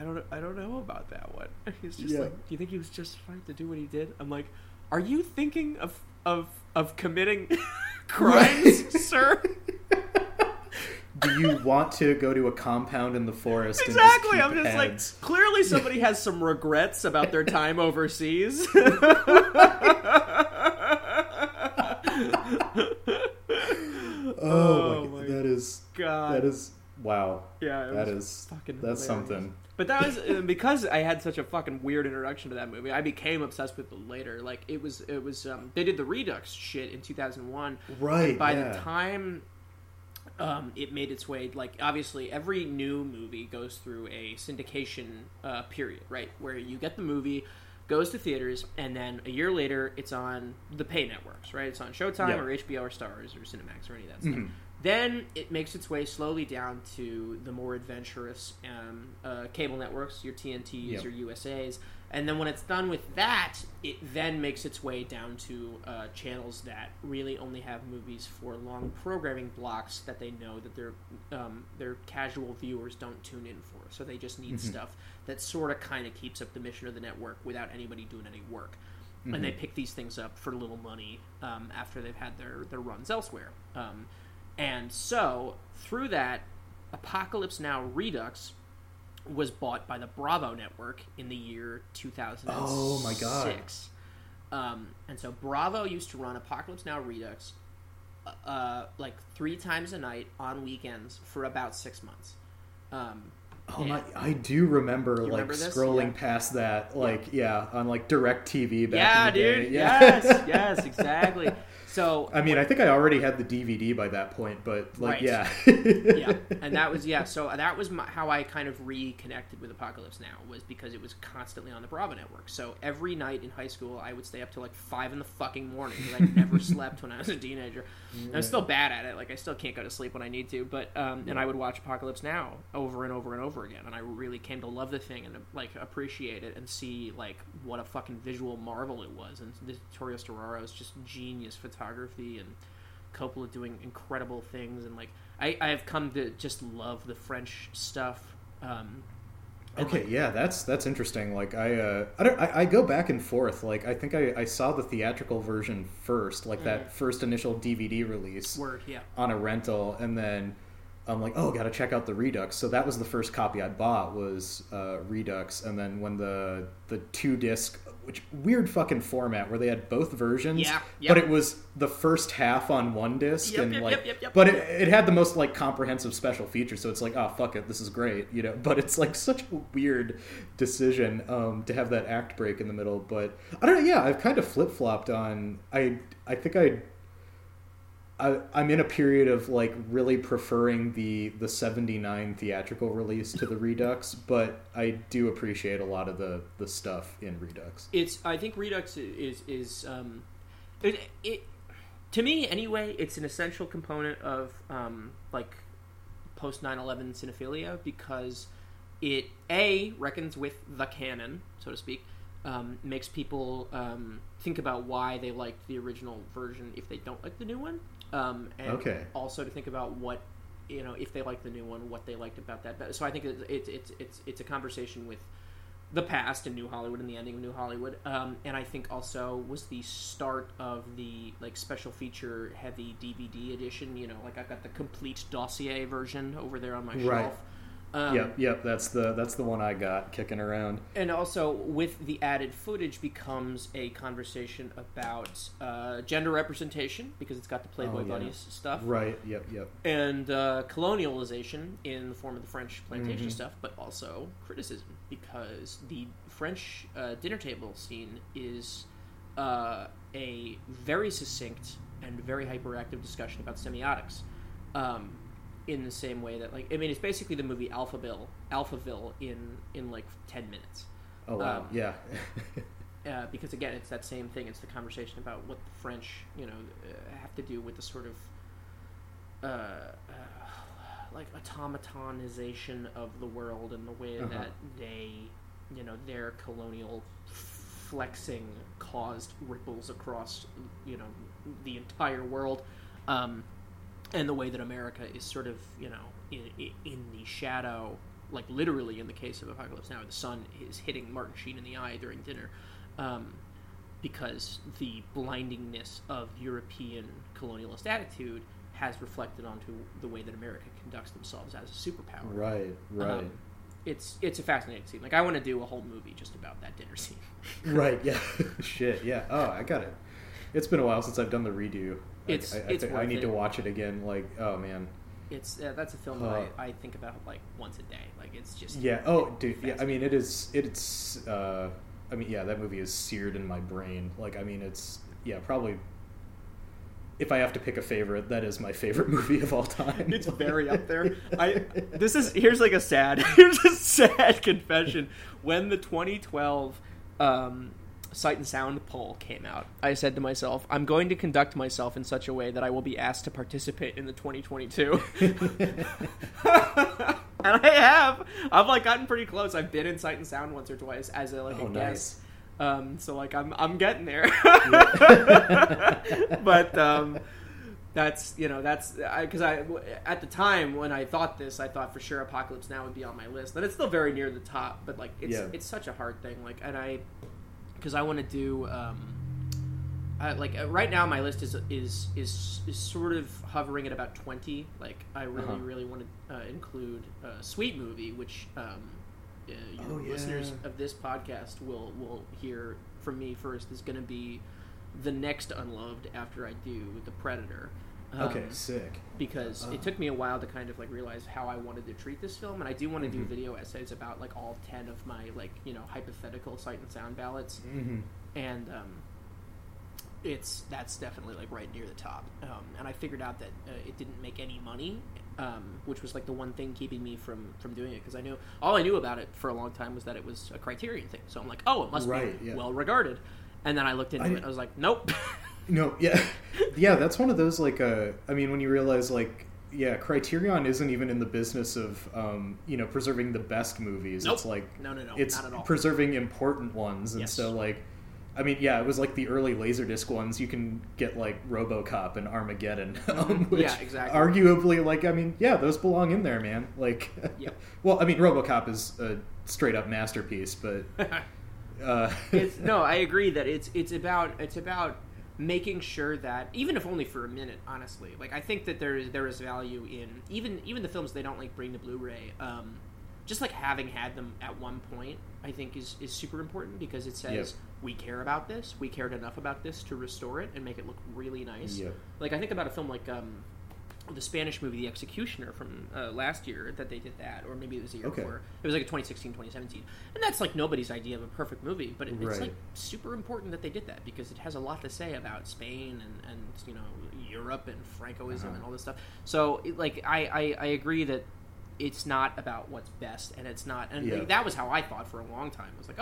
don't know about that one. He's just like, do you think he was justified to do what he did? I'm like, are you thinking of committing crimes, sir? Do you want to go to a compound in the forest? Exactly. I'm just like, clearly somebody has some regrets about their time overseas. Oh my God. That is wow. Yeah, that's something. But that was because I had such a fucking weird introduction to that movie. I became obsessed with it later. Like, it was they did the Redux shit in 2001. Right. And by the time it made its way, like, obviously every new movie goes through a syndication period, right? Where you get the movie, goes to theaters, and then a year later it's on the pay networks, right? It's on Showtime or HBO or Starz or Cinemax or any of that stuff. Mm-hmm. Then it makes its way slowly down to the more adventurous cable networks, your TNTs, your USAs. And then when it's done with that, it then makes its way down to channels that really only have movies for long programming blocks that they know that their casual viewers don't tune in for. So they just need stuff that sort of kind of keeps up the mission of the network without anybody doing any work. Mm-hmm. And they pick these things up for little money after they've had their runs elsewhere. And so, through that, Apocalypse Now Redux was bought by the Bravo Network in the year 2006. Oh my god. And so Bravo used to run Apocalypse Now Redux like 3 times a night on weekends for about 6 months. I do remember like scrolling past that, like on like DirecTV back in the day. Yes, exactly. So I mean, I think I already had the DVD by that point, but like, right. Yeah. Yeah. And that was, yeah. So that was how I kind of reconnected with Apocalypse Now, was because it was constantly on the Bravo network. So every night in high school, I would stay up till like 5 in the fucking morning. Because I never slept when I was a teenager. Yeah. I'm still bad at it. Like I still can't go to sleep when I need to, but, and I would watch Apocalypse Now over and over and over again. And I really came to love the thing and like appreciate it and see like what a fucking visual marvel it was. And Vittorio Storaro just genius photography, and Coppola doing incredible things, and like I have come to just love the French stuff. Okay, like, yeah, that's interesting. Like I go back and forth. Like I think I saw the theatrical version first, like that first initial DVD release on a rental, and then I'm like, oh, gotta check out the Redux. So that was the first copy I bought, was Redux, and then when the 2-disc, which weird fucking format where they had both versions, but it was the first half on one disc, but it had the most like comprehensive special features. So it's like, oh fuck it, this is great, you know. But it's like such a weird decision to have that act break in the middle. But I don't know. Yeah, I've kind of flip flopped on. I'm in a period of like really preferring the 79 theatrical release to the Redux, but I do appreciate a lot of the stuff in Redux. I think Redux is to me anyway, it's an essential component of like post 9/11 cinephilia, because it reckons with the canon, so to speak. Makes people think about why they liked the original version if they don't like the new one. Also to think about what, you know, if they liked the new one, what they liked about that. So I think it's a conversation with the past and New Hollywood and the ending of New Hollywood. And I think also was the start of the like special feature heavy DVD edition. You know, like I've got the complete dossier version over there on my shelf. Yep, that's the one I got kicking around. And also, with the added footage becomes a conversation about gender representation, because it's got the Playboy Bunnies stuff. Right, yep. And colonialization in the form of the French plantation stuff, but also criticism, because the French dinner table scene is a very succinct and very hyperactive discussion about semiotics. In the same way that, like, I mean, it's basically the movie Alphaville in like 10 minutes. Oh, wow. Yeah. Because, again, it's that same thing. It's the conversation about what the French, you know, have to do with the sort of, like, automatonization of the world, and the way that they, you know, their colonial flexing caused ripples across, you know, the entire world. And the way that America is sort of, you know, in the shadow, like literally in the case of Apocalypse Now, the sun is hitting Martin Sheen in the eye during dinner, because the blindingness of European colonialist attitude has reflected onto the way that America conducts themselves as a superpower. Right. It's a fascinating scene. Like, I want to do a whole movie just about that dinner scene. Right, yeah. Shit, yeah. Oh, I got it. It's been a while since I've done the redo. I need to watch it again. Like, oh man, it's that's a film that I think about like once a day. Like, it's just dude. Yeah, I mean, it is. It's. I mean, yeah, that movie is seared in my brain. Like, I mean, it's probably. If I have to pick a favorite, that is my favorite movie of all time. It's very up there. Here's a sad confession. When the 2012. Sight and Sound poll came out, I said to myself, I'm going to conduct myself in such a way that I will be asked to participate in the 2022. And I have. I've like gotten pretty close. I've been in Sight and Sound once or twice as a guest. Nice. So like I'm getting there. But because at the time when I thought this, I thought for sure Apocalypse Now would be on my list. And it's still very near the top, but like it's such a hard thing. Like, and I. Because I want to do, right now my list is sort of hovering at about 20. Like, I really want to include Sweet Movie, which listeners of this podcast will hear from me first. Is going to be the next Unloved after I do The Predator. Okay, sick. Because it took me a while to kind of like realize how I wanted to treat this film, and I do want to do video essays about like all 10 of my like, you know, hypothetical Sight and Sound ballots, and that's definitely like right near the top. And I figured out that it didn't make any money, which was like the one thing keeping me from doing it, because I knew all I knew about it for a long time was that it was a Criterion thing. So I'm like, oh, it must be well regarded. And then I looked into it and I was like, nope. No, yeah. Yeah, that's one of those, like, I mean, when you realize, like, yeah, Criterion isn't even in the business of, you know, preserving the best movies. Nope. It's like, no, it's not at all. Preserving important ones. And so, like, I mean, yeah, it was like the early Laserdisc ones. You can get, like, RoboCop and Armageddon, which arguably, like, I mean, yeah, those belong in there, man. Like, well, I mean, RoboCop is a straight-up masterpiece, but... I agree that it's about making sure that, even if only for a minute, honestly, like, I think that there is value in even the films they don't like bring to Blu-ray, just like having had them at one point, I think is super important, because it says we care about this, we cared enough about this to restore it and make it look really nice. Like, I think about a film like the Spanish movie The Executioner from last year that they did that, or maybe it was the year before. It was like a 2016, 2017. And that's like nobody's idea of a perfect movie, but it's like super important that they did that, because it has a lot to say about Spain and you know, Europe and Francoism and all this stuff. So like I agree that it's not about what's best, and it's not, and that was how I thought for a long time. I was like,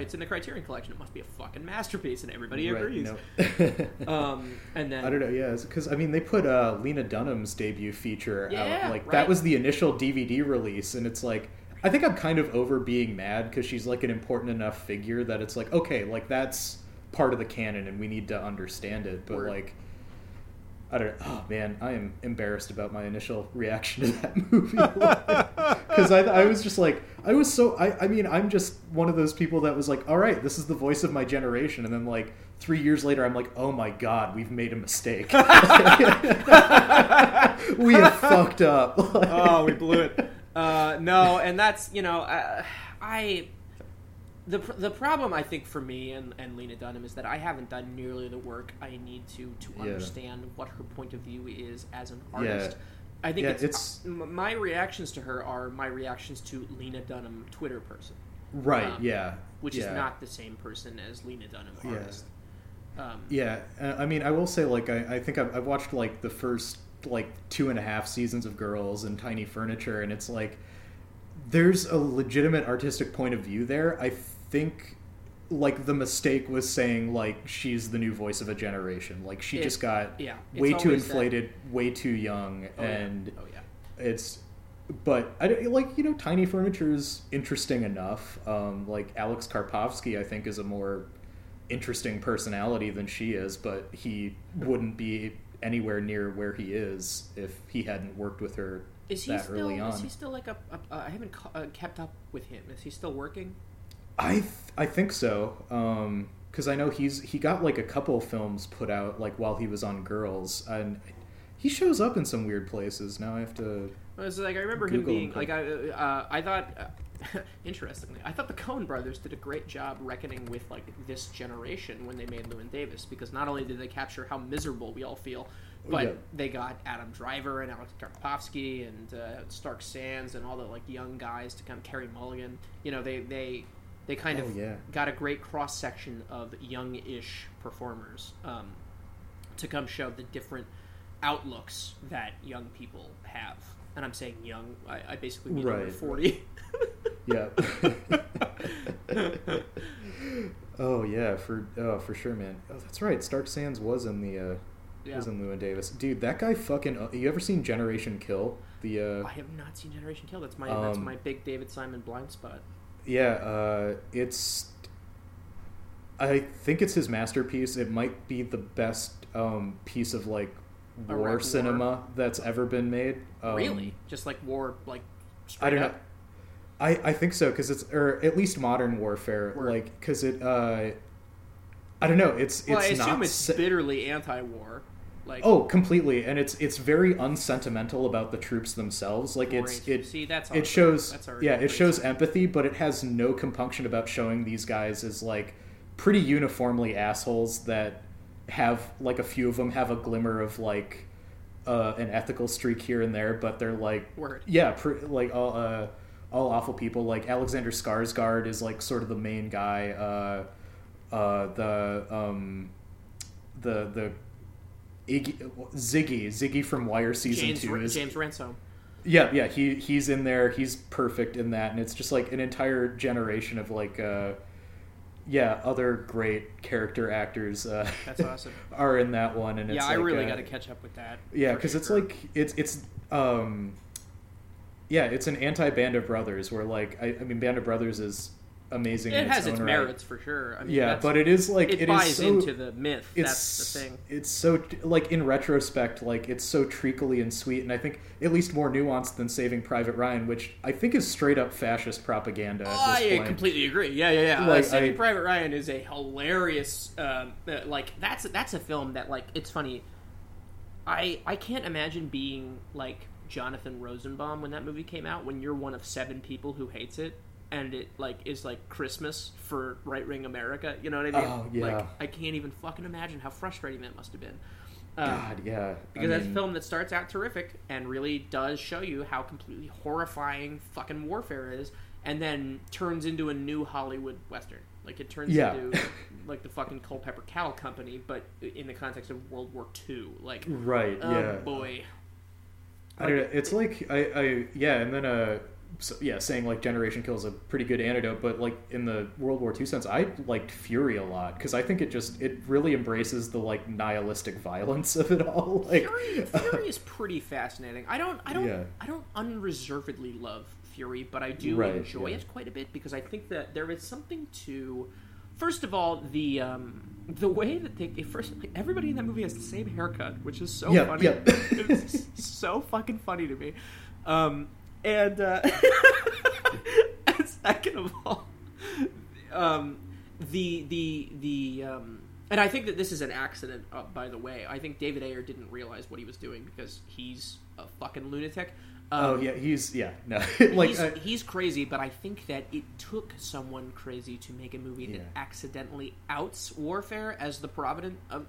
it's in the Criterion Collection, it must be a fucking masterpiece, and everybody agrees. No. And then I don't know, because I mean, they put Lena Dunham's debut feature out, like that was the initial DVD release, and it's like, I think I'm kind of over being mad, because she's like an important enough figure that it's like, okay, like that's part of the canon, and we need to understand it, but like. I don't know. Oh, man, I am embarrassed about my initial reaction to that movie. Because I was just like, I was so... I mean, I'm just one of those people that was like, all right, this is the voice of my generation. And then, like, 3 years later, I'm like, oh, my God, we've made a mistake. We have fucked up. Oh, we blew it. No, and that's, you know, The problem, I think, for me and Lena Dunham is that I haven't done nearly the work I need to understand what her point of view is as an artist. I think it's my reactions to her are my reactions to Lena Dunham Twitter person. Right, which is not the same person as Lena Dunham artist. I mean, I will say, like, I think I've watched, like, the first, like, 2.5 seasons of Girls and Tiny Furniture, and it's like, there's a legitimate artistic point of view there. I think, like, the mistake was saying, like, she's the new voice of a generation. Like, she just got way too inflated, way too young, it's... But, I, like, you know, Tiny Furniture is interesting enough. Like, Alex Karpovsky, I think, is a more interesting personality than she is, but he wouldn't be anywhere near where he is if he hadn't worked with her Is he still, like, I haven't kept up with him. Is he still working? I think so, because I know he got, like, a couple films put out, like, while he was on Girls, and he shows up in some weird places. Now I have to. Well, so, like, I remember Google him being like, I thought, interestingly, I thought the Coen Brothers did a great job reckoning with, like, this generation when they made Llewyn Davis, because not only did they capture how miserable we all feel, but they got Adam Driver and Alex Karpovsky and Stark Sands and all the, like, young guys to come, Carey Mulligan. You know, they kind of got a great cross-section of young-ish performers to come show the different outlooks that young people have. And I'm saying young, I basically mean over 40. Oh, yeah, for sure, man. Oh, that's right. Stark Sands was in the... was in Llewyn Davis. Dude, that guy fucking... You ever seen Generation Kill? I have not seen Generation Kill. That's my big David Simon blind spot. Yeah, it's... I think it's his masterpiece. It might be the best piece of, like, war cinema that's ever been made. Really? Just, like, war, like, I don't know. I think so, because it's... Or at least modern warfare. Word. Like, because it... I don't know. I assume it's bitterly anti-war. Like, completely, and it's very unsentimental about the troops themselves. Like it shows empathy, but it has no compunction about showing these guys as, like, pretty uniformly assholes that have, like, a few of them have a glimmer of, like, an ethical streak here and there, but they're like all awful people. Like, Alexander Skarsgård is, like, sort of the main guy. Ziggy from Wire season two is James Ransome. Yeah, he's in there. He's perfect in that, and it's just like an entire generation of like, other great character actors. That's awesome. Are in that one, and it's I like, really got to catch up with that. Yeah, because it's like it's an anti-Band of Brothers where like I mean Band of Brothers is amazing. It has its merits for sure. I mean, but it is like it buys into the myth. That's the thing. It's so like in retrospect, like it's so treacly and sweet, and I think at least more nuanced than Saving Private Ryan, which I think is straight up fascist propaganda. Oh, I completely agree. Yeah. Like, Saving Private Ryan is a hilarious. That's a film that like it's funny. I can't imagine being like Jonathan Rosenbaum when that movie came out. When you're one of 7 people who hates it. And it, like, is, like, Christmas for right-wing America. You know what I mean? Oh, yeah. Like, I can't even fucking imagine how frustrating that must have been. God, yeah. Because that's a film that starts out terrific and really does show you how completely horrifying fucking warfare is and then turns into a new Hollywood Western. Like, it turns into, like, the fucking Culpeper Cow Company, but in the context of World War II. Like, right, yeah. Oh, boy. Like, I don't know. It's like, So, saying like Generation Kill is a pretty good antidote, but like in the World War II sense, I liked Fury a lot because I think it really embraces the like nihilistic violence of it all. Like, Fury is pretty fascinating. I don't unreservedly love Fury, but I do enjoy it quite a bit because I think that there is something to. First of all, the way that everybody in that movie has the same haircut, which is so funny. Yeah. It's so fucking funny to me. And second of all, and I think that this is an accident, by the way. I think David Ayer didn't realize what he was doing because he's a fucking lunatic. He's crazy, but I think that it took someone crazy to make a movie that accidentally outs warfare as the providence of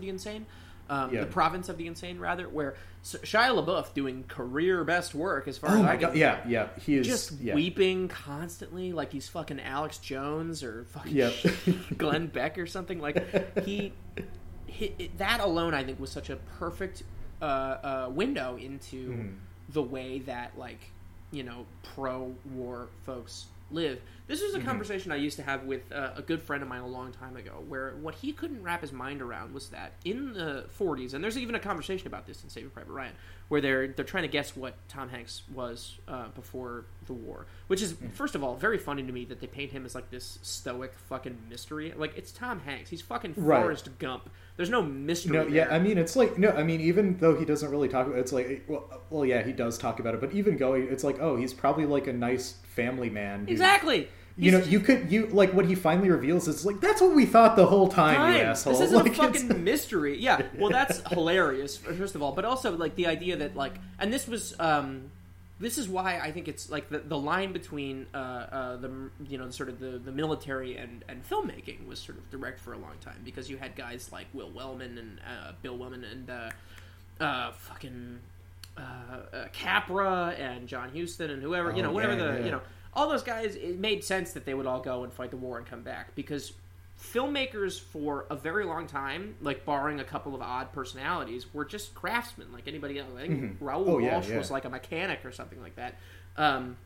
the insane. The province of the insane, rather, where Shia LaBeouf doing career best work as far as I can. Yeah, he is just weeping constantly, like he's fucking Alex Jones or fucking Glenn Beck or something. Like he that alone, I think, was such a perfect window into the way that like pro-war folks live. This was a conversation I used to have with a good friend of mine a long time ago, where what he couldn't wrap his mind around was that in the 40s, and there's even a conversation about this in Saving Private Ryan, where they're trying to guess what Tom Hanks was before the war, which is, first of all, very funny to me that they paint him as like this stoic fucking mystery. Like, it's Tom Hanks. He's fucking Forrest Gump. There's no mystery there. Yeah, I mean, it's like, even though he doesn't really talk about it, it's like, well, yeah, he does talk about it, but even going, it's like, oh, he's probably like a nice family man. Exactly. You what he finally reveals is like, that's what we thought the whole time. You asshole. This isn't like, a fucking mystery. Yeah, well, that's hilarious, first of all. But also, like, the idea that, like, and this was, this is why I think it's, like, the line between the military and filmmaking was sort of direct for a long time, because you had guys like Will Wellman and Bill Wellman and Capra and John Huston and whoever, all those guys, it made sense that they would all go and fight the war and come back, because filmmakers for a very long time, like barring a couple of odd personalities, were just craftsmen like anybody else. I think Raoul Walsh was like a mechanic or something like that. All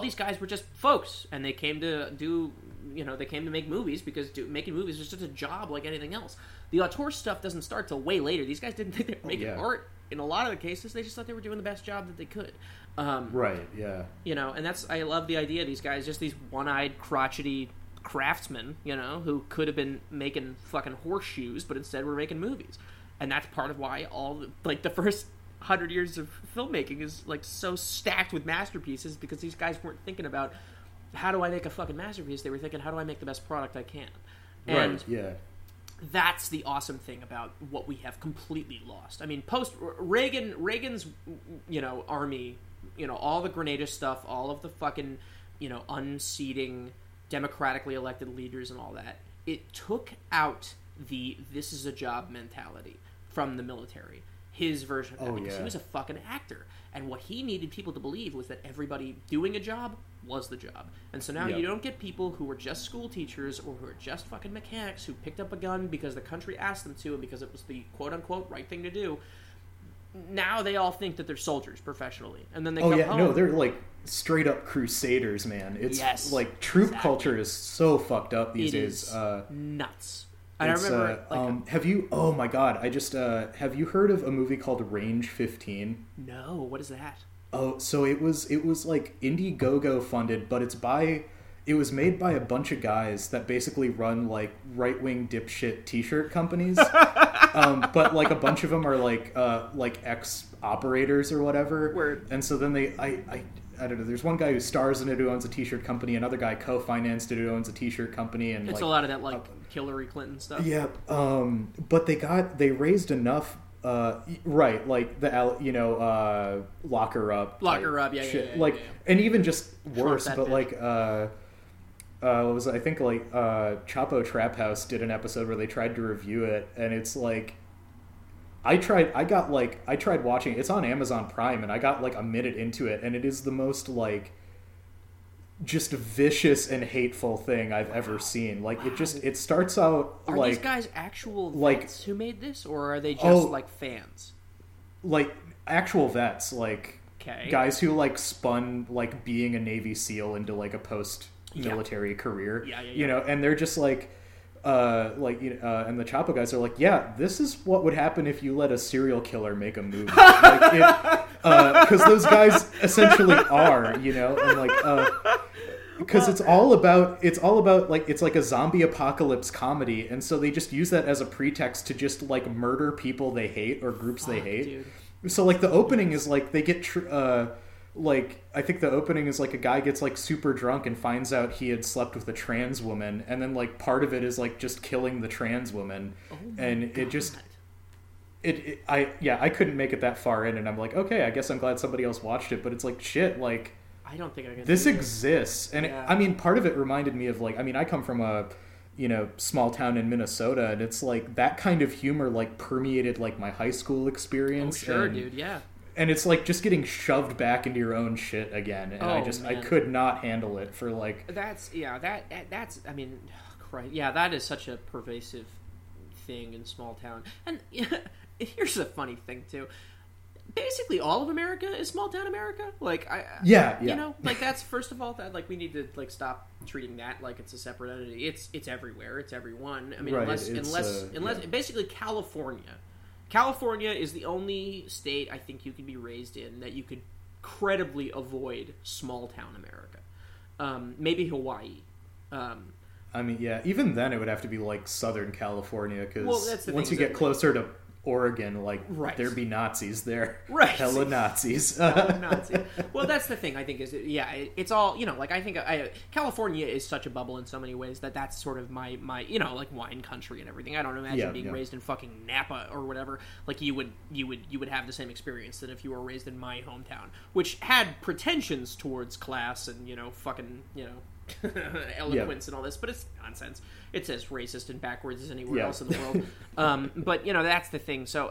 these guys were just folks, and they came to make movies because making movies was just a job like anything else. The auteur stuff doesn't start till way later. These guys didn't think they were making art. In a lot of the cases, they just thought they were doing the best job that they could. And that's, I love the idea of these guys, just these one-eyed, crotchety craftsmen, who could have been making fucking horseshoes, but instead were making movies. And that's part of why the first 100 years of filmmaking is, like, so stacked with masterpieces, because these guys weren't thinking about, how do I make a fucking masterpiece? They were thinking, how do I make the best product I can? And that's the awesome thing about what we have completely lost. I mean, post Reagan's, army, all the Grenada stuff, all of the fucking, unseating democratically elected leaders and all that. It took out the "this is a job" mentality from the military. his version of that, because he was a fucking actor. And what he needed people to believe was that everybody doing a job was the job. And so now you don't get people who were just school teachers or who are just fucking mechanics who picked up a gun because the country asked them to and because it was the quote-unquote right thing to do. Now they all think that they're soldiers professionally. And then they come home. No, they're like straight-up crusaders, man. It's like troop culture is so fucked up these days. It is nuts. And I remember... have you... Oh, my God. I just... have you heard of a movie called Range 15? No. What is that? Oh, so it was like Indiegogo funded, but it was made by a bunch of guys that basically run like right-wing dipshit t-shirt companies. But like a bunch of them are like ex-operators or whatever. Word. And so then I don't know, there's one guy who stars in it who owns a t-shirt company, another guy co-financed it who owns a t-shirt company, and it's like a lot of that like Hillary Clinton stuff. Yeah. But they raised enough right, like the, you know, lock her up shit. And even just worse, but bitch. Chapo Trap House did an episode where they tried to review it, and it's like I tried watching it. It's on Amazon Prime, and I got like a minute into it, and it is the most like just vicious and hateful thing I've ever seen. Like it starts out like... Are these guys actual vets who made this, or are they just like fans? Like actual vets, like guys who like spun like being a Navy SEAL into like a post-military career. Yeah. You know, and they're just like... and the Chapo guys are like, yeah, this is what would happen if you let a serial killer make a movie. Like because those guys essentially are, you know, and like, because it's all about like, it's like a zombie apocalypse comedy. And so they just use that as a pretext to just like murder people they hate or groups they hate. Dude. So like the opening is like, they get, like, I think the opening is like a guy gets like super drunk and finds out he had slept with a trans woman, and then like part of it is like just killing the trans woman. I couldn't make it that far in, and I'm like, okay, I guess I'm glad somebody else watched it, but it's like, shit, like I don't think I can. This exists, and I mean, part of it reminded me of like, I mean, I come from a, you know, small town in Minnesota, and it's like that kind of humor like permeated like my high school experience. Oh, sure, and, dude, yeah. And it's like just getting shoved back into your own shit again, and I could not handle it for like... That's I mean, Christ, yeah, that is such a pervasive thing in small town. And here's the funny thing too: basically, all of America is small town America. Like you know, like that's first of all that like we need to like stop treating that like it's a separate entity. It's everywhere. It's everyone. I mean, right, unless basically California. California is the only state I think you could be raised in that you could credibly avoid small-town America. Maybe Hawaii. I mean, yeah, even then it would have to be, like, Southern California, because once you get closer to Oregon, like, there'd be Nazis there. Right. Hella Nazis. Hella Nazis. Well, that's the thing, I think, is, it's all, you know, like, I think California is such a bubble in so many ways that that's sort of my you know, like, wine country and everything. I don't imagine being raised in fucking Napa or whatever. Like, you would have the same experience that if you were raised in my hometown, which had pretensions towards class and, you know, fucking, you know, eloquence and all this, but it's nonsense. It's as racist and backwards as anywhere else in the world. But you know, that's the thing. So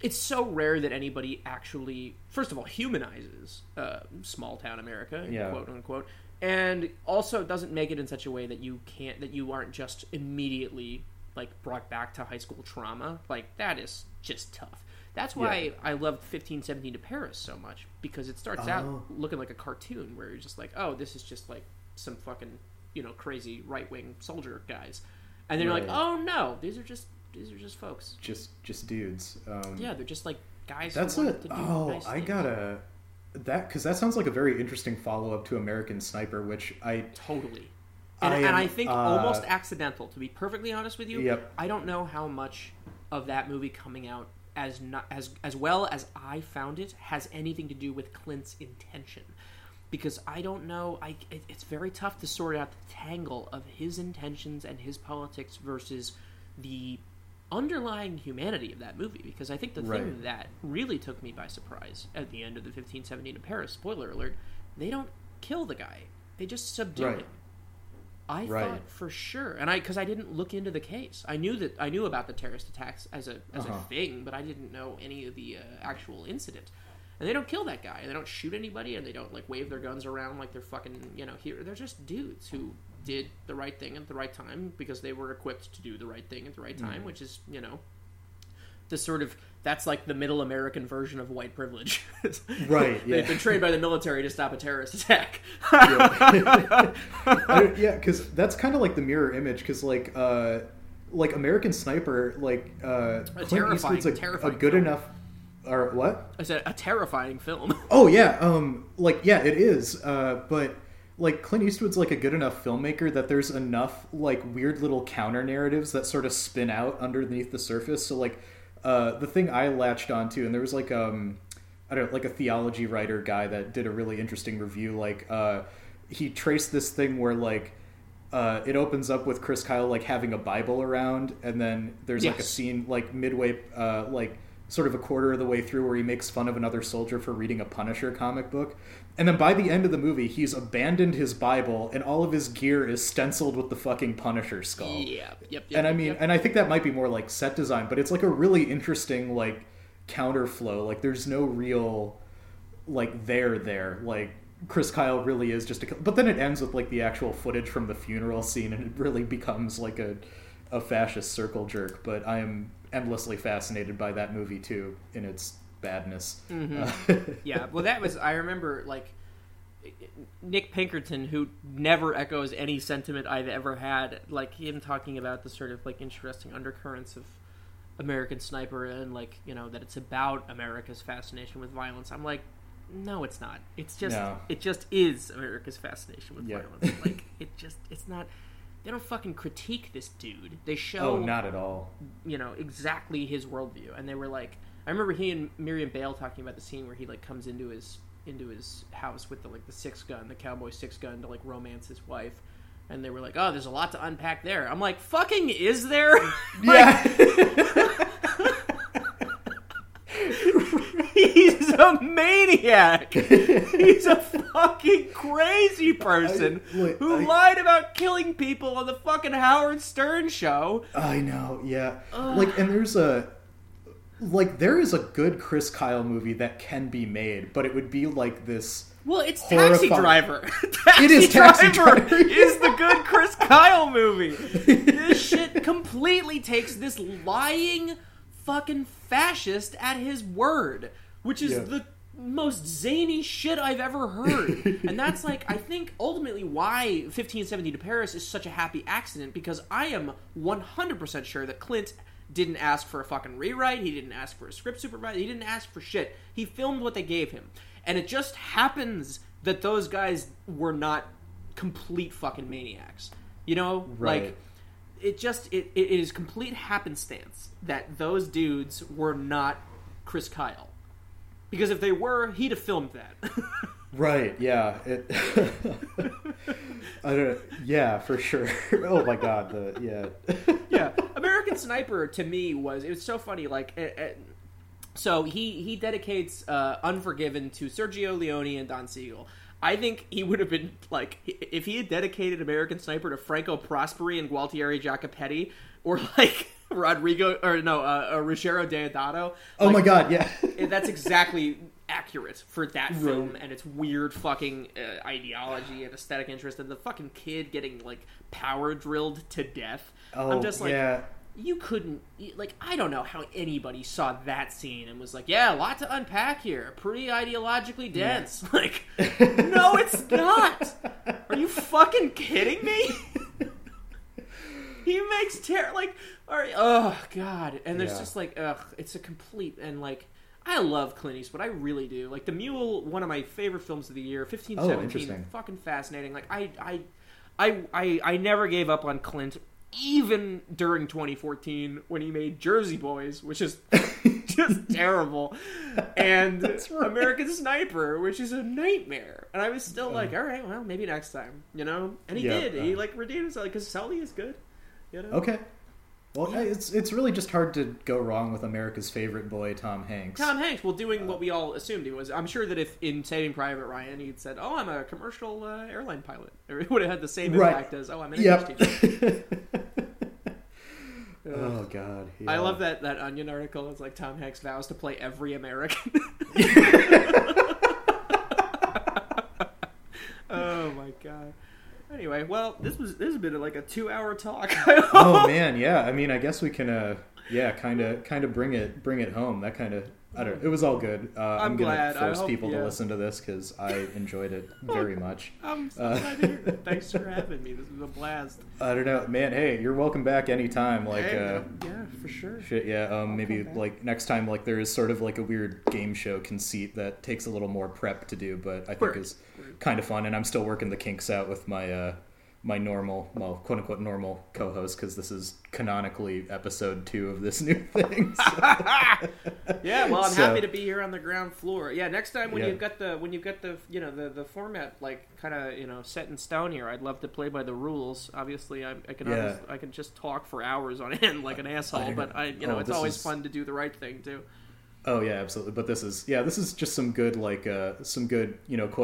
it's so rare that anybody actually, first of all, humanizes small town America, quote unquote, and also doesn't make it in such a way that you aren't just immediately like brought back to high school trauma. Like that is just tough. That's why I loved 1517 to Paris so much, because it starts out looking like a cartoon where you're just like, oh, this is just like some fucking, you know, crazy right-wing soldier guys. And then you're like, oh no, these are just folks. Just dudes. Yeah, they're just like guys who wanted to do nice things. Because that sounds like a very interesting follow-up to American Sniper, which I... Totally. And I think almost accidental, to be perfectly honest with you. Yep. I don't know how much of that movie coming out as well as I found it has anything to do with Clint's intention, because I don't know. It's very tough to sort out the tangle of his intentions and his politics versus the underlying humanity of that movie. Because I think the thing that really took me by surprise at the end of the 1517 to Paris, spoiler alert, they don't kill the guy; they just subdue him. I thought for sure, and because I didn't look into the case. I knew about the terrorist attacks as a thing, but I didn't know any of the actual incident. And they don't kill that guy, and they don't shoot anybody, and they don't like wave their guns around like they're fucking, you know, here. They're just dudes who did the right thing at the right time because they were equipped to do the right thing at the right time, which is, you know, the sort of, that's like the middle American version of white privilege. Right. Yeah. They've been trained by the military to stop a terrorist attack. Yeah, because that's kind of like the mirror image, because like American Sniper, like Clint Eastwood's a good film. Enough... Or what? I said a terrifying film. Oh, yeah. It is. But, like, Clint Eastwood's, like, a good enough filmmaker that there's enough, like, weird little counter-narratives that sort of spin out underneath the surface. So, like, the thing I latched onto, and there was, like, a theology writer guy that did a really interesting review. Like, he traced this thing where, like, it opens up with Chris Kyle, like, having a Bible around, and then there's, like, a scene, like, midway, sort of a quarter of the way through where he makes fun of another soldier for reading a Punisher comic book. And then by the end of the movie, he's abandoned his Bible and all of his gear is stenciled with the fucking Punisher skull. And I think that might be more like set design, but it's like a really interesting, like, counterflow. Like, there's no real, like, there. Like, Chris Kyle really is just but then it ends with, like, the actual footage from the funeral scene, and it really becomes, like, a fascist circle jerk. But I am endlessly fascinated by that movie too, in its badness. Yeah, well, that was, I remember, like, Nick Pinkerton, who never echoes any sentiment I've ever had, like, him talking about the sort of, like, interesting undercurrents of American Sniper, and, like, you know, that it's about America's fascination with violence. I'm like, no, it's not. It's just It just is America's fascination with violence. Like, it's not. They don't fucking critique this dude. They show... Oh, not at all. You know, exactly his worldview. And they were like... I remember he and Miriam Bale talking about the scene where he, like, comes into his house with the six gun, the cowboy six gun, to, like, romance his wife. And they were like, oh, there's a lot to unpack there. I'm like, fucking is there? He's a maniac. He's a fucking crazy person who lied about killing people on the fucking Howard Stern show. I know, yeah. And there's there is a good Chris Kyle movie that can be made, but it would be like this. Well, it's Taxi Driver. Taxi Driver is the good Chris Kyle movie. This shit completely takes this lying fucking fascist at his word, which is the most zany shit I've ever heard. And that's, like, I think ultimately why 1570 to Paris is such a happy accident, because I am 100% sure that Clint didn't ask for a fucking rewrite. He didn't ask for a script supervisor. He didn't ask for shit. He filmed what they gave him. And it just happens that those guys were not complete fucking maniacs. You know? Right. Like, it is complete happenstance that those dudes were not Chris Kyle. Because if they were, he'd have filmed that. Right, yeah. I don't know. Yeah, for sure. Oh my god, Yeah, American Sniper to me was so funny, like, so he dedicates Unforgiven to Sergio Leone and Don Siegel. I think he would have been, like, if he had dedicated American Sniper to Franco Prosperi and Gualtieri Giacopetti, or, like, Ruggero Deodato. Oh, like, my god, yeah. That's exactly accurate for that film and its weird fucking ideology and aesthetic interest, and the fucking kid getting, like, power drilled to death. Oh, I'm just like... Yeah. You couldn't, like, I don't know how anybody saw that scene and was like, yeah, a lot to unpack here. Pretty ideologically dense. Yeah. Like, no, it's not. Are you fucking kidding me? He makes oh, God. And there's just like, ugh, it's a complete, and, like, I love Clint Eastwood. I really do. Like, The Mule, one of my favorite films of the year, 1517, fucking fascinating. Like, I never gave up on Clint, even during 2014 when he made Jersey Boys, which is just terrible, and American Sniper, which is a nightmare. And I was still like, all right, well, maybe next time, you know? And he did. He, like, redeemed himself, because Sully is good, you know? Okay. Well, yeah, it's really just hard to go wrong with America's favorite boy, Tom Hanks. Tom Hanks, well, doing what we all assumed he was. I'm sure that if in Saving Private Ryan he'd said, "Oh, I'm a commercial airline pilot," it would have had the same impact as, "Oh, I'm an English teacher." Oh God! Yeah. I love that Onion article. It's like Tom Hanks vows to play every American. Oh my God. Anyway, well, this has been like a 2-hour talk. Oh man, yeah. I mean, I guess we can, kind of bring it home. That kind of, I don't know. It was all good. I'm glad. Gonna force people to listen to this because I enjoyed it very much. I'm so glad to hear it. Thanks for having me. This was a blast. I don't know, man. Hey, you're welcome back anytime. Like, yeah, for sure. Shit, yeah. Maybe like next time, like there is sort of like a weird game show conceit that takes a little more prep to do, but I think is kind of fun, and I'm still working the kinks out with my my normal, well, quote unquote normal co-host, because this is canonically episode 2 of this new thing. So. Yeah, well, I'm happy to be here on the ground floor. Yeah, next time when you've got the you know the format like kind of set in stone here, I'd love to play by the rules. Obviously, I can just talk for hours on end like an asshole, but it's always fun to do the right thing too. Oh yeah, absolutely. But this is just some good quote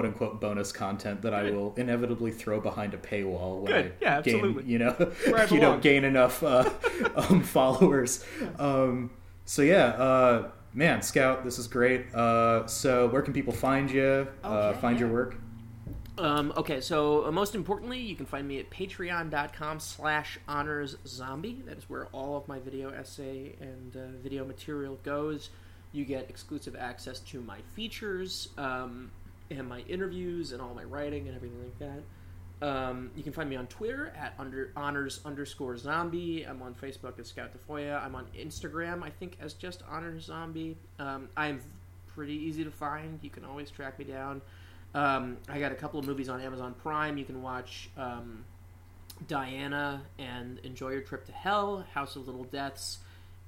unquote bonus content that I will inevitably throw behind a paywall when I gain, gain enough followers. Man, Scout, this is great. So where can people find you? Find your work? So most importantly, you can find me at patreon.com/honorszombie. That is where all of my video essay and video material goes. You get exclusive access to my features and my interviews and all my writing and everything like that. You can find me on Twitter at honors_zombie. I'm on Facebook as Scout Tafoya. I'm on Instagram, I think, as just honorszombie. I'm pretty easy to find. You can always track me down. I got a couple of movies on Amazon Prime. You can watch Diana and Enjoy Your Trip to Hell, House of Little Deaths,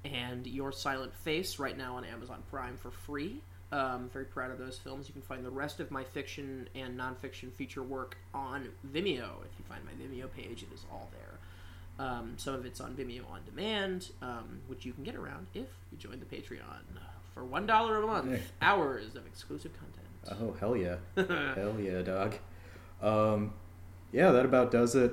and Your Silent Face right now on Amazon Prime for free. Very proud of those films. You can find the rest of my fiction and nonfiction feature work on Vimeo. If you find my Vimeo page, it is all there. Some of it's on Vimeo On Demand, which you can get around if you join the Patreon. For $1 a month, hours of exclusive content. Oh, hell yeah. Hell yeah, dog. Yeah, that about does it.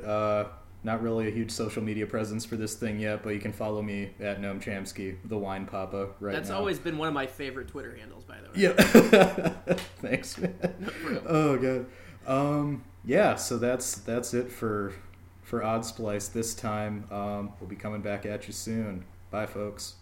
Not really a huge social media presence for this thing yet, but you can follow me at Noam Chomsky, the wine papa, right now. That's always been one of my favorite Twitter handles, by the way. Yeah. Thanks, man. Oh, God. Yeah, so that's it for Odd Splice this time. We'll be coming back at you soon. Bye, folks.